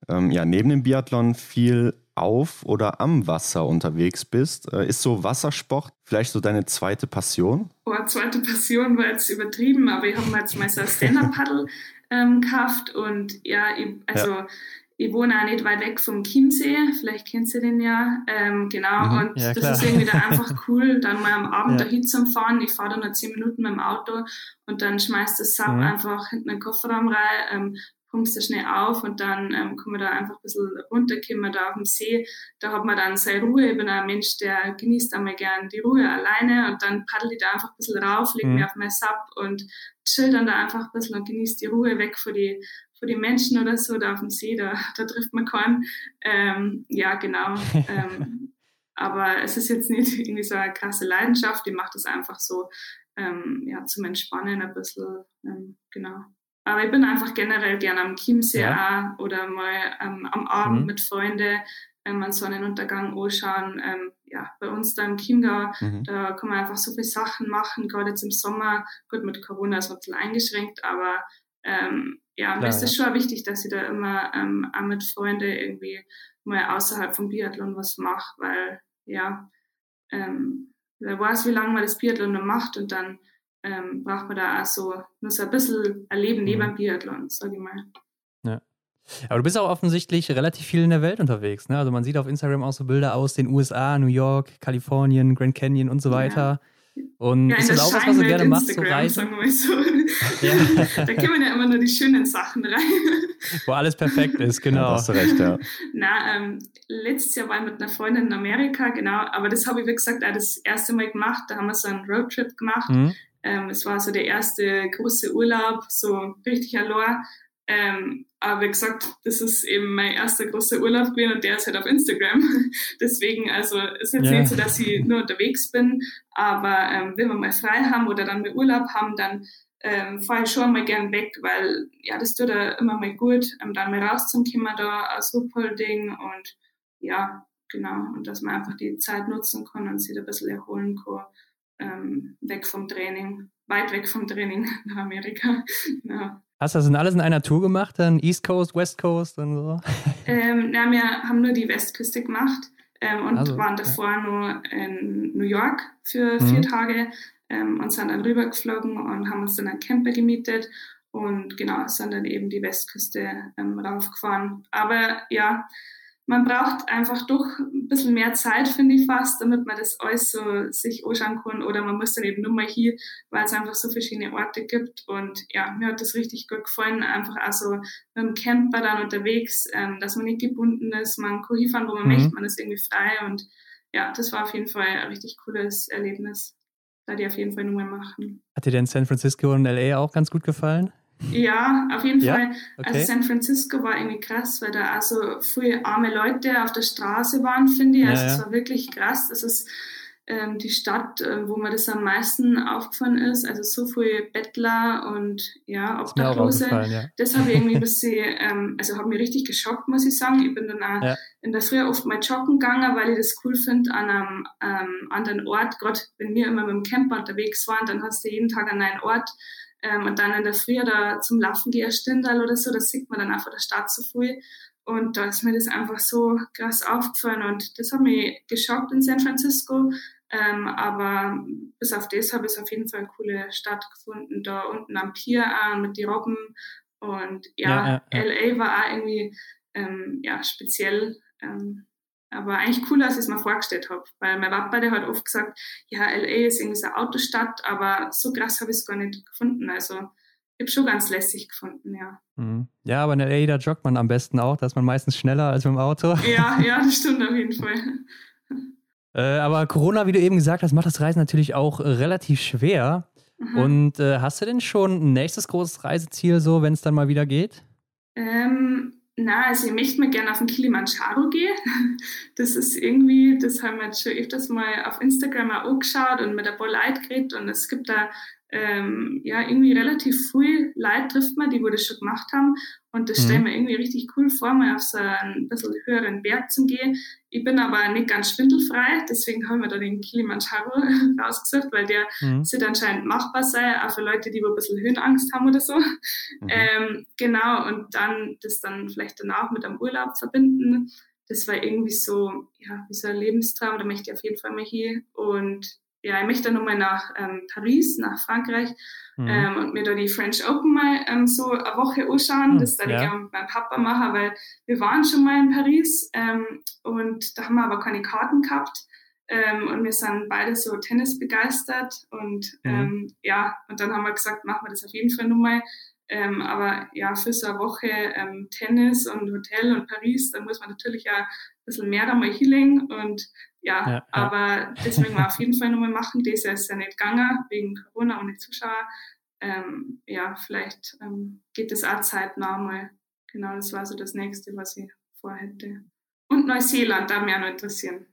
ähm, ja neben dem Biathlon viel auf oder am Wasser unterwegs bist. Ist so Wassersport vielleicht so deine zweite Passion? Oh, zweite Passion war jetzt übertrieben, aber ich habe mir jetzt mal so ein Stand-Up-Paddel ähm, gekauft und ja, ich, also ja. ich wohne auch nicht weit weg vom Chiemsee, vielleicht kennst du den ja, ähm, genau, mhm, und ja, das ist irgendwie dann einfach cool, dann mal am Abend ja. da hinzufahren, ich fahre da nur zehn Minuten mit dem Auto und dann schmeißt das Sub mhm. einfach hinten in den Kofferraum rein, ähm, pumpst du schnell auf und dann ähm, kommen wir da einfach ein bisschen runter, kommen wir da auf dem See, da hat man dann seine Ruhe, ich bin ein Mensch, der genießt einmal gern die Ruhe alleine und dann paddel ich da einfach ein bisschen rauf, lege mhm. mir auf mein Sub und chill dann da einfach ein bisschen und genieße die Ruhe weg von den von die Menschen oder so, da auf dem See, da, da trifft man keinen. Ähm, ja, genau. ähm, aber es ist jetzt nicht irgendwie so eine krasse Leidenschaft, die macht das einfach so ähm, ja, zum Entspannen ein bisschen, ähm, genau. Aber ich bin einfach generell gerne am Chiemsee ja. auch oder mal ähm, am Abend mhm. mit Freunden ähm, einen Sonnenuntergang anschauen. Ähm, ja, bei uns da im Chiemgau, mhm. da kann man einfach so viele Sachen machen, gerade jetzt im Sommer. Gut, mit Corona ist man ein bisschen eingeschränkt, aber ähm, ja, mir ist das schon wichtig, dass ich da immer ähm, auch mit Freunden irgendwie mal außerhalb vom Biathlon was mache, weil ja, ähm, wer weiß, wie lange man das Biathlon noch macht und dann Ähm, braucht man da auch so, nur so ein bisschen erleben neben mhm. Biathlon, sag ich mal. Ja. Aber du bist auch offensichtlich relativ viel in der Welt unterwegs, ne? Also man sieht auf Instagram auch so Bilder aus den U S A, New York, Kalifornien, Grand Canyon und so weiter. Ja. Und ja, ist das auch was, was du gerne machst, Instagram, so Reisen? Sagen wir mal so. Ja. Da kommen ja immer nur die schönen Sachen rein. Wo alles perfekt ist, genau. Ja, hast du recht, ja. Na, ähm, letztes Jahr war ich mit einer Freundin in Amerika, genau, aber das habe ich, wie gesagt, auch das erste Mal gemacht, da haben wir so einen Roadtrip gemacht. Mhm. Ähm, es war so der erste große Urlaub, so richtig allein. Ähm, aber wie gesagt, das ist eben mein erster großer Urlaub gewesen und der ist halt auf Instagram. Deswegen, also ist jetzt yeah. nicht so, dass ich nur unterwegs bin, aber ähm, wenn wir mal frei haben oder dann mal Urlaub haben, dann ähm, fahre ich schon mal gern weg, weil ja, das tut ja immer mal gut, ähm, dann mal raus zum Kimmer da aus Ruppolding und ja, genau. Und dass man einfach die Zeit nutzen kann und sich da ein bisschen erholen kann. Ähm, weg vom Training, weit weg vom Training nach Amerika. Ja. Hast du das denn alles in einer Tour gemacht, dann East Coast, West Coast und so? Ähm, na, wir haben nur die Westküste gemacht ähm, und also, waren davor ja. nur in New York für mhm. vier Tage ähm, und sind dann rübergeflogen und haben uns dann einen Camper gemietet und genau, sind dann eben die Westküste ähm, raufgefahren. Aber ja, man braucht einfach doch ein bisschen mehr Zeit, finde ich fast, damit man das alles so sich anschauen kann. Oder man muss dann eben nur mal hier, weil es einfach so verschiedene Orte gibt. Und ja, mir hat das richtig gut gefallen, einfach auch so mit dem Camper dann unterwegs, ähm, dass man nicht gebunden ist, man kann hinfahren, wo man mhm. möchte, man ist irgendwie frei. Und ja, das war auf jeden Fall ein richtig cooles Erlebnis, da die auf jeden Fall nur mal machen. Hat dir denn San Francisco und L A auch ganz gut gefallen? Ja, auf jeden ja? Fall. Okay. Also San Francisco war irgendwie krass, weil da auch so viele arme Leute auf der Straße waren, finde ich. Also ja, ja. Es war wirklich krass. Das ist ähm, die Stadt, äh, wo mir das am meisten aufgefallen ist. Also so viele Bettler und ja, Obdachlose. Ja. Das habe ich irgendwie ein bisschen, ähm, also hat mich richtig geschockt, muss ich sagen. Ich bin dann auch ja. in der Früh oft mal joggen gegangen, weil ich das cool finde an einem ähm, anderen Ort. Gerade wenn wir immer mit dem Camper unterwegs waren, dann hast du jeden Tag einen neuen Ort. Ähm, und dann in der Früh oder zum Laufen gehe ich Stindl oder so, das sieht man dann auch von der Stadt so früh. Und da ist mir das einfach so krass aufgefallen und das hat mich geschockt in San Francisco. Ähm, aber bis auf das habe ich auf jeden Fall eine coole Stadt gefunden, da unten am Pier auch mit den Robben. Und ja, ja, ja, ja. L A war auch irgendwie ähm, ja, speziell. Ähm, Aber eigentlich cooler, als ich es mir vorgestellt habe. Weil mein Papa, der hat oft gesagt, ja, L A ist irgendwie so eine Autostadt, aber so krass habe ich es gar nicht gefunden. Also ich habe schon ganz lässig gefunden, ja. Mhm. Ja, aber in L A, da joggt man am besten auch. Da ist man meistens schneller als mit dem Auto. Ja, ja, das stimmt auf jeden Fall. äh, aber Corona, wie du eben gesagt hast, macht das Reisen natürlich auch relativ schwer. Mhm. Und äh, hast du denn schon ein nächstes großes Reiseziel, so, wenn es dann mal wieder geht? Ähm... Nein, also ich möchte mal gerne auf den Kilimanjaro gehen. Das ist irgendwie, das haben wir jetzt schon öfters mal auf Instagram auch angeschaut und mit ein paar Leuten geredet. Und es gibt da ähm, ja irgendwie relativ viele Leute trifft man, die wo das schon gemacht haben. Und das mhm. stellen wir irgendwie richtig cool vor, mal auf so einen bisschen höheren Berg zu gehen. Ich bin aber nicht ganz schwindelfrei, deswegen haben wir da den Kilimanjaro rausgesucht, weil der mhm. sollte anscheinend machbar sein, auch für Leute, die wo ein bisschen Höhenangst haben oder so. Mhm. Ähm, genau, und dann das dann vielleicht danach mit einem Urlaub verbinden. Das war irgendwie so, ja, wie so ein Lebenstraum, da möchte ich auf jeden Fall mal hier. Und ja, ich möchte dann nochmal nach ähm, Paris, nach Frankreich mhm. ähm, und mir da die French Open mal ähm, so eine Woche anschauen. Mhm, das werde ja. ich gerne mit meinem Papa machen, weil wir waren schon mal in Paris ähm, und da haben wir aber keine Karten gehabt. Ähm, und wir sind beide so Tennis begeistert. Und mhm. ähm, ja, und dann haben wir gesagt, machen wir das auf jeden Fall nochmal. Ähm, aber ja, für so eine Woche ähm, Tennis und Hotel und Paris, da muss man natürlich auch ein bisschen mehr da mal hinlegen. Und ja, ja, aber ja. deswegen mal auf jeden Fall nochmal machen. Das ist ja nicht gegangen, wegen Corona ohne Zuschauer. Ähm, ja, vielleicht ähm, geht das auch zeitnah mal. Genau, das war so das Nächste, was ich vorhätte. Und Neuseeland, da mich auch noch interessieren.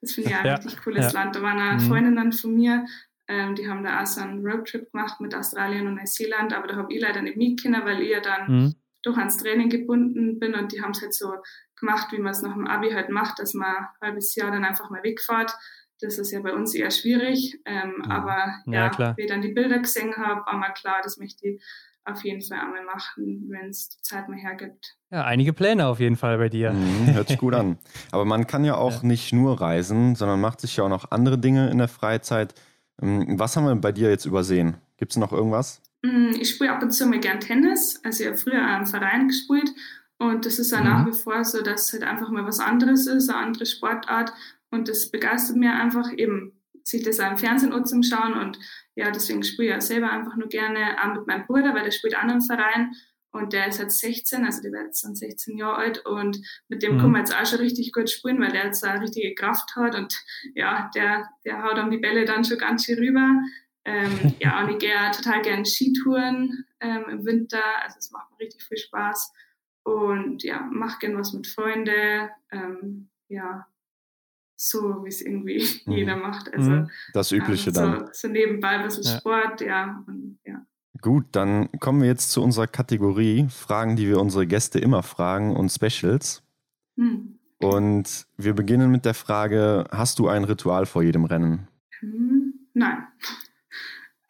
Das finde ich auch ein ja. richtig cooles ja. Land. Da waren auch mhm. Freundinnen von mir, ähm, die haben da auch so einen Roadtrip gemacht mit Australien und Neuseeland, aber da habe ich leider nicht mitgekommen, weil ich ja dann mhm. doch ans Training gebunden bin und die haben es halt so gemacht, wie man es nach dem Abi halt macht, dass man ein halbes Jahr dann einfach mal wegfährt. Das ist ja bei uns eher schwierig, ähm, ja. aber ja, ja wie ich dann die Bilder gesehen habe, war mal klar, das möchte ich auf jeden Fall einmal machen, wenn es die Zeit mal hergibt. Ja, einige Pläne auf jeden Fall bei dir. Mhm, hört sich gut an. Aber man kann ja auch ja. nicht nur reisen, sondern macht sich ja auch noch andere Dinge in der Freizeit. Was haben wir bei dir jetzt übersehen? Gibt es noch irgendwas? Ich spiele ab und zu mal gern Tennis. Also ich habe früher einen Verein gespielt. Und das ist ja nach wie vor so, dass halt einfach mal was anderes ist, eine andere Sportart. Und das begeistert mir einfach eben, sich das auch im Fernsehen anzuschauen. Und ja, deswegen spiele ich ja selber einfach nur gerne auch mit meinem Bruder, weil der spielt auch einen Verein. Und der ist jetzt sechzehn, also der wird jetzt dann sechzehn Jahre alt. Und mit dem mhm. kann man jetzt auch schon richtig gut spielen, weil der jetzt auch richtige Kraft hat. Und ja, der, der haut dann die Bälle dann schon ganz schön rüber. Ähm, ja, und ich gehe total gerne Skitouren ähm, im Winter. Also es macht mir richtig viel Spaß. Und ja, mach gern was mit Freunden, ähm, ja, so wie es irgendwie mhm. jeder macht. Also das Übliche ähm, so, dann. So nebenbei ein bisschen ja. Sport, ja, und, ja. Gut, dann kommen wir jetzt zu unserer Kategorie Fragen, die wir unsere Gäste immer fragen und Specials. Mhm. Und wir beginnen mit der Frage, hast du ein Ritual vor jedem Rennen? Mhm. Nein.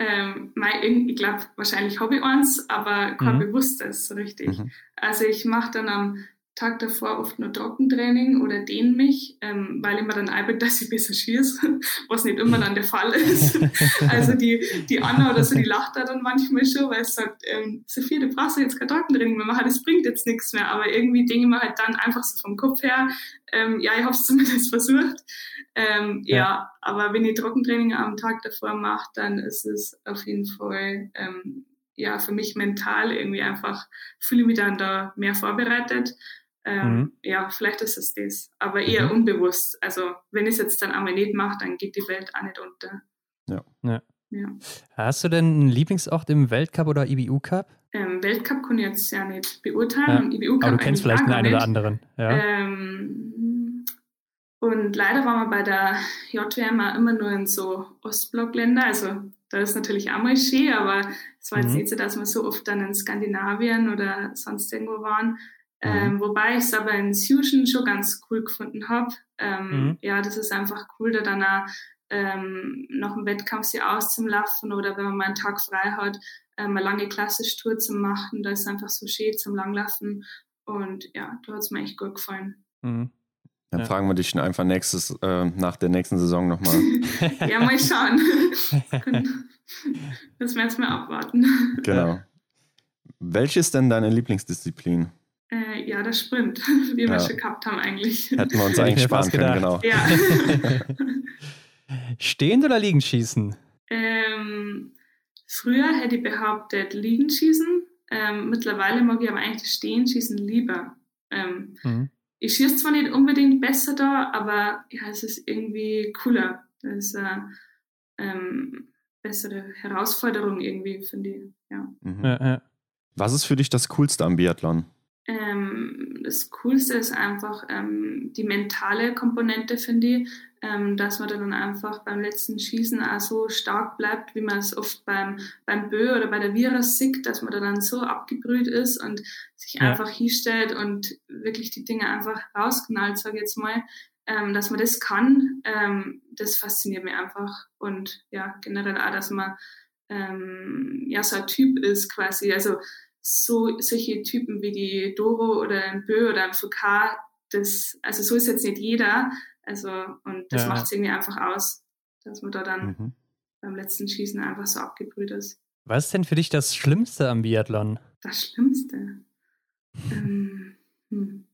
Ähm, mein, ich glaube, wahrscheinlich habe ich eins, aber kein mhm. bewusstes, so richtig. Mhm. Also ich mache dann am Tag davor oft nur Trockentraining oder dehne mich, ähm, weil ich mir dann einbilde, dass ich besser schieße, was nicht immer dann der Fall ist. Also die, die Anna oder so, die lacht da dann manchmal schon, weil sie sagt, ähm, Sophia, du brauchst ja jetzt kein Trockentraining mehr machen, das bringt jetzt nichts mehr. Aber irgendwie denke ich mir halt dann einfach so vom Kopf her, ähm, ja, ich habe es zumindest versucht. Ähm, ja. ja, aber wenn ich Trockentraining am Tag davor mache, dann ist es auf jeden Fall... Ähm, ja, für mich mental irgendwie einfach fühle mich dann da mehr vorbereitet. Ähm, mhm. Ja, vielleicht ist es das, aber eher mhm. unbewusst. Also wenn ich es jetzt dann einmal nicht mache, dann geht die Welt auch nicht unter. Ja. ja. ja. Hast du denn einen Lieblingsort im Weltcup oder I B U Cup? Ähm, Weltcup kann ich jetzt ja nicht beurteilen. Ja. I B U Cup aber du kennst vielleicht den einen oder anderen. Ja. Ähm, und leider waren wir bei der J W M immer nur in so Ostblockländer, also das ist natürlich auch mal schön, aber es war jetzt mhm. nicht so, dass wir so oft dann in Skandinavien oder sonst irgendwo waren. Mhm. Ähm, wobei ich es aber in Fusion schon ganz cool gefunden habe. Ähm, mhm. Ja, das ist einfach cool, da dann auch ähm, nach dem Wettkampf sich auszulaufen oder wenn man mal einen Tag frei hat, ähm, eine lange klassische Tour zu machen. Da ist es einfach so schön zum Langlaufen. Und ja, da hat es mir echt gut gefallen. Mhm. Dann ja. fragen wir dich schon einfach nächstes, äh, nach der nächsten Saison nochmal. Ja, mal schauen. Das werden wir abwarten. Genau. Welche ist denn deine Lieblingsdisziplin? Äh, ja, der Sprint, wie ja. wir schon gehabt haben eigentlich. Hätten wir uns eigentlich sparen können, genau. Ja. Stehend oder liegend schießen? Ähm, früher hätte ich behauptet, liegend schießen. Ähm, mittlerweile mag ich aber eigentlich das Stehen schießen lieber. Ähm, mhm. Ich schieße zwar nicht unbedingt besser da, aber ja, es ist irgendwie cooler. Das ist eine ähm, bessere Herausforderung irgendwie, finde ich. Ja. Mhm. Ja, ja. Was ist für dich das Coolste am Biathlon? Ähm, das Coolste ist einfach ähm, die mentale Komponente, finde ich, ähm, dass man dann einfach beim letzten Schießen auch so stark bleibt, wie man es oft beim, beim Bö oder bei der Vira sieht, dass man da dann so abgebrüht ist und sich ja. einfach hinstellt und wirklich die Dinge einfach rausknallt, sage ich jetzt mal, ähm, dass man das kann, ähm, das fasziniert mich einfach und ja, generell auch, dass man ähm, ja so ein Typ ist quasi, also so solche Typen wie die Doro oder ein Bö oder ein Foucault, das, also so ist jetzt nicht jeder, also und das ja. macht es irgendwie einfach aus, dass man da dann mhm. beim letzten Schießen einfach so abgebrüht ist. Was ist denn für dich das Schlimmste am Biathlon? Das Schlimmste? Ähm, hm.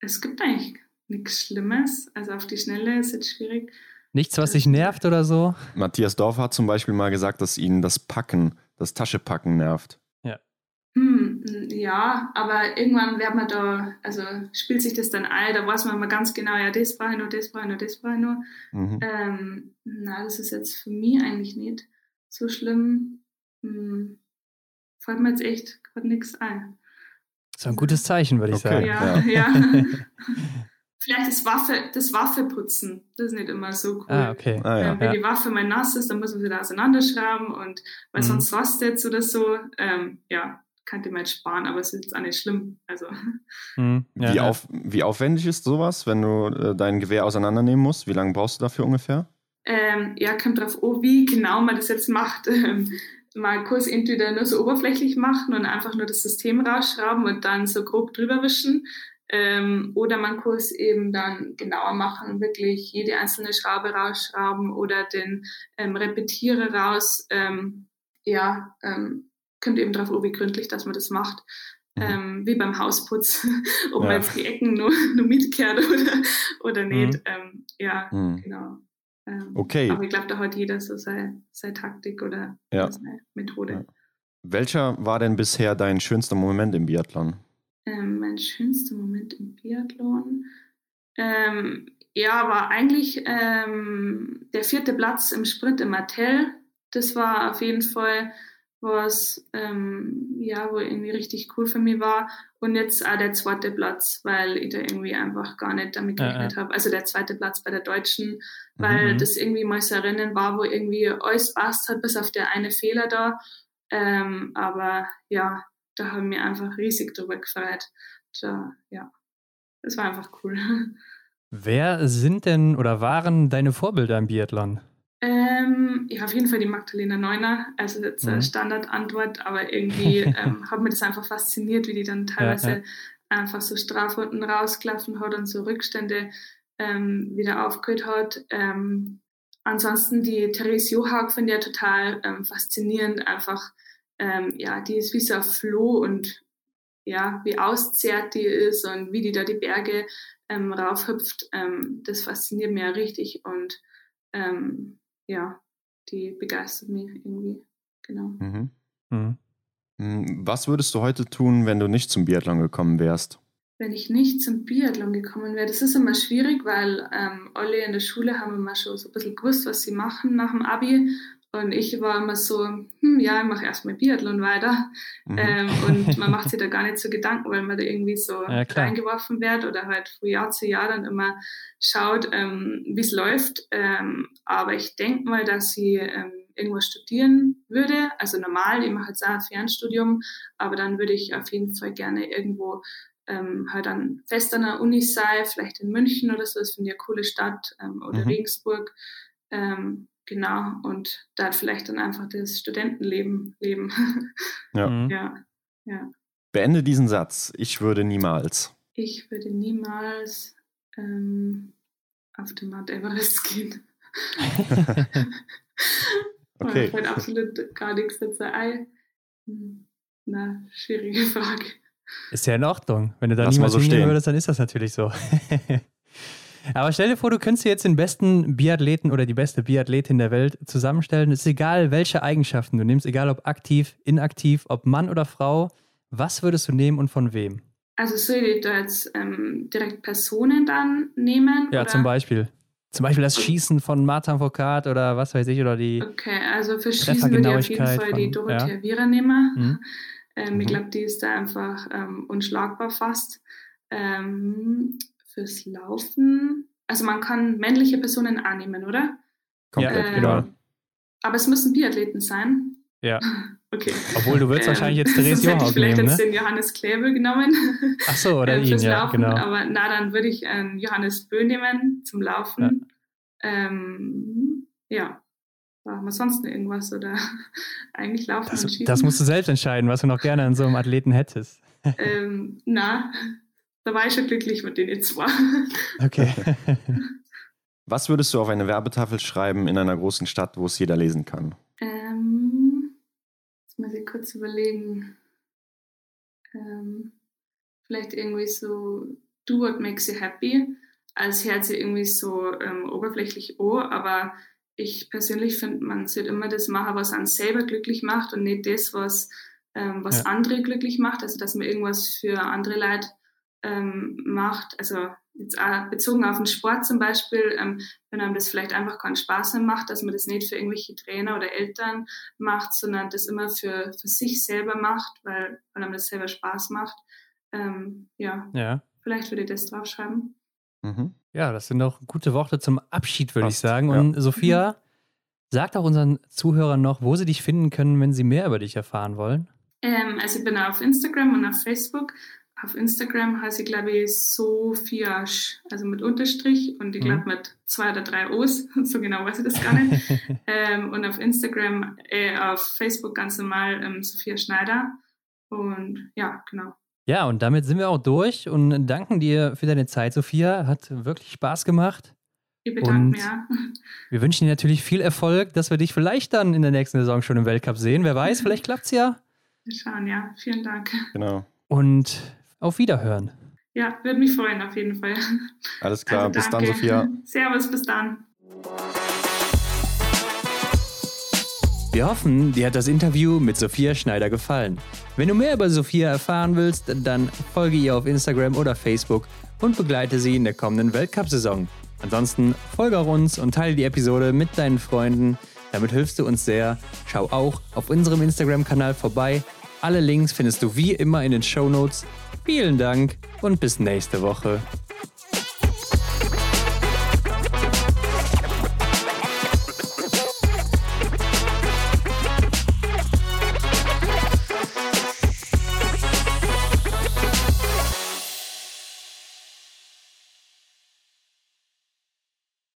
Es gibt eigentlich nichts Schlimmes, also auf die Schnelle ist jetzt schwierig. Nichts, was dich nervt oder so? Matthias Dorf hat zum Beispiel mal gesagt, dass ihn das Packen, das Taschepacken nervt. Hm, ja, aber irgendwann wird man da, also spielt sich das dann ein, da weiß man immer ganz genau, ja, das brauche ich nur, das brauche ich nur, das brauche ich nur. Mhm. Ähm, na, das ist jetzt für mich eigentlich nicht so schlimm. Hm, fällt mir jetzt echt gerade nichts ein. Das ist ein gutes Zeichen, würde ich okay. sagen. Ja, ja. ja. Vielleicht das Waffe, das Waffeputzen, das ist nicht immer so cool. Ah, okay. ah, ja, ähm, wenn ja. die Waffe mal nass ist, dann muss man sie da auseinanderschrauben und weil mhm. sonst rostet es oder so. Ähm, ja. Kannte man jetzt sparen, aber es ist jetzt auch nicht schlimm. Also. Hm, ja, wie, ja. Auf, wie aufwendig ist sowas, wenn du äh, dein Gewehr auseinandernehmen musst? Wie lange brauchst du dafür ungefähr? Ähm, ja, kommt drauf an, wie genau man das jetzt macht. Ähm, mal kurz entweder nur so oberflächlich machen und einfach nur das System rausschrauben und dann so grob drüber wischen. Ähm, oder man kann es eben dann genauer machen, wirklich jede einzelne Schraube rausschrauben oder den ähm, Repetierer raus. Ähm, ja, ähm, kommt eben darauf an, wie gründlich, dass man das macht. Mhm. Ähm, wie beim Hausputz. Ob ja. man jetzt die Ecken nur, nur mitkehrt oder, oder nicht. Mhm. Ähm, ja, mhm. genau. Ähm, okay. Aber ich glaube, da hat jeder so seine, seine Taktik oder ja. seine Methode. Ja. Welcher war denn bisher dein schönster Moment im Biathlon? Ähm, mein schönster Moment im Biathlon? Ähm, ja, war eigentlich ähm, der vierte Platz im Sprint im Martell. Das war auf jeden Fall was ähm, ja, wo irgendwie richtig cool für mich war. Und jetzt auch der zweite Platz, weil ich da irgendwie einfach gar nicht damit gerechnet ja, ja. habe. Also der zweite Platz bei der Deutschen, weil mhm. das irgendwie mal so ein Rennen war, wo irgendwie alles passt hat, bis auf der eine Fehler da. Ähm, aber ja, da habe ich mich einfach riesig drüber gefreut. Da, ja, das war einfach cool. Wer sind denn oder waren deine Vorbilder im Biathlon? Ähm, ja, auf jeden Fall die Magdalena Neuner, also jetzt eine mhm. Standardantwort, aber irgendwie ähm, hat mir das einfach fasziniert, wie die dann teilweise ja, ja. einfach so straff unten rausgelaufen hat und so Rückstände ähm, wieder aufgeholt hat. Ähm, ansonsten die Therese Johaug finde ich ja total ähm, faszinierend, einfach, ähm, ja, die ist wie so ein Floh und ja, wie auszehrt die ist und wie die da die Berge ähm, raufhüpft, ähm, das fasziniert mich ja richtig und ähm, ja, die begeistert mich irgendwie, genau. Mhm. Mhm. Was würdest du heute tun, wenn du nicht zum Biathlon gekommen wärst? Wenn ich nicht zum Biathlon gekommen wäre, das ist immer schwierig, weil ähm, alle in der Schule haben immer schon so ein bisschen gewusst, was sie machen nach dem Abi. Und ich war immer so, hm, ja, ich mache erstmal Biathlon weiter. Mhm. Ähm, und man macht sich da gar nicht so Gedanken, weil man da irgendwie so ja, reingeworfen wird oder halt von Jahr zu Jahr dann immer schaut, ähm, wie es läuft. Ähm, aber ich denke mal, dass ich ähm, irgendwas studieren würde. Also normal, ich mache jetzt auch ein Fernstudium, aber dann würde ich auf jeden Fall gerne irgendwo ähm, halt an, fest an der Uni sein, vielleicht in München oder so, das finde ich eine coole Stadt, ähm, oder mhm. Regensburg. Ähm, Genau, und da vielleicht dann einfach das Studentenleben leben. Ja. ja, ja. Beende diesen Satz. Ich würde niemals. Ich würde niemals ähm, auf den Mount Everest gehen. Okay. Ich fällt absolut gar nichts dazu ein. Na, schwierige Frage. Ist ja in Ordnung. Wenn du da niemals so hingehen würdest, dann ist das natürlich so. Aber stell dir vor, du könntest dir jetzt den besten Biathleten oder die beste Biathletin der Welt zusammenstellen. Es ist egal, welche Eigenschaften du nimmst, egal ob aktiv, inaktiv, ob Mann oder Frau. Was würdest du nehmen und von wem? Also soll ich da jetzt ähm, direkt Personen dann nehmen? Ja, oder? Zum Beispiel. Zum Beispiel das Schießen von Martin Fourcade oder was weiß ich, oder die Okay, also für Schießen würde ich auf jeden Fall von, die Dorothea Wierer ja. nehmen. Mhm. Ähm, mhm. Ich glaube, die ist da einfach ähm, unschlagbar fast. Ähm... Fürs Laufen. Also man kann männliche Personen annehmen, oder? Komplett, ähm, genau. Aber es müssen Biathleten sein. Ja. Okay. Obwohl, du würdest ähm, wahrscheinlich jetzt Therese Johaug nehmen, ne? Sonst hätte ich vielleicht jetzt den Johannes Kläbel genommen. Ach so, oder äh, ihn, ja, Laufen. Genau. Aber na, dann würde ich ähm, Johannes Bø nehmen zum Laufen. Ja. Ähm, ja. Machen wir sonst noch irgendwas? Oder eigentlich Laufen das, und Schießen? Das musst du selbst entscheiden, was du noch gerne an so einem Athleten hättest. ähm, na, Da war ich schon glücklich mit denen zwei. Okay. Was würdest du auf eine Werbetafel schreiben in einer großen Stadt, wo es jeder lesen kann? Ähm, jetzt muss ich kurz überlegen. Ähm, vielleicht irgendwie so, do what makes you happy. Als Herz irgendwie so ähm, oberflächlich oh, aber ich persönlich finde, man sollte immer das machen, was einen selber glücklich macht und nicht das, was, ähm, was ja. andere glücklich macht. Also, dass man irgendwas für andere Leute Ähm, macht, also jetzt auch bezogen auf den Sport zum Beispiel, ähm, wenn einem das vielleicht einfach keinen Spaß mehr macht, dass man das nicht für irgendwelche Trainer oder Eltern macht, sondern das immer für, für sich selber macht, weil wenn einem das selber Spaß macht. Ähm, ja. ja, vielleicht würde ich das draufschreiben. Mhm. Ja, das sind doch gute Worte zum Abschied, würde ich sagen. Ja. Und Sophia, mhm. sag auch unseren Zuhörern noch, wo sie dich finden können, wenn sie mehr über dich erfahren wollen. Ähm, also ich bin auf Instagram und auf Facebook. Auf Instagram heiße ich, glaube ich, Sophia, also mit Unterstrich und ich glaube mit zwei oder drei O's, so genau weiß ich das gar nicht. ähm, und auf Instagram, äh, auf Facebook ganz normal ähm, Sophia Schneider und ja, genau. Ja, und damit sind wir auch durch und danken dir für deine Zeit, Sophia. Hat wirklich Spaß gemacht. Ich bedanke mich, ja. Wir wünschen dir natürlich viel Erfolg, dass wir dich vielleicht dann in der nächsten Saison schon im Weltcup sehen. Wer weiß, vielleicht klappt es ja. Wir schauen, ja. Vielen Dank. Genau. Und auf Wiederhören. Ja, würde mich freuen, auf jeden Fall. Alles klar, also bis dann, Sophia. Servus, bis dann. Wir hoffen, dir hat das Interview mit Sophia Schneider gefallen. Wenn du mehr über Sophia erfahren willst, dann folge ihr auf Instagram oder Facebook und begleite sie in der kommenden Weltcup-Saison. Ansonsten folge auch uns und teile die Episode mit deinen Freunden. Damit hilfst du uns sehr. Schau auch auf unserem Instagram-Kanal vorbei. Alle Links findest du wie immer in den Shownotes. Vielen Dank und bis nächste Woche.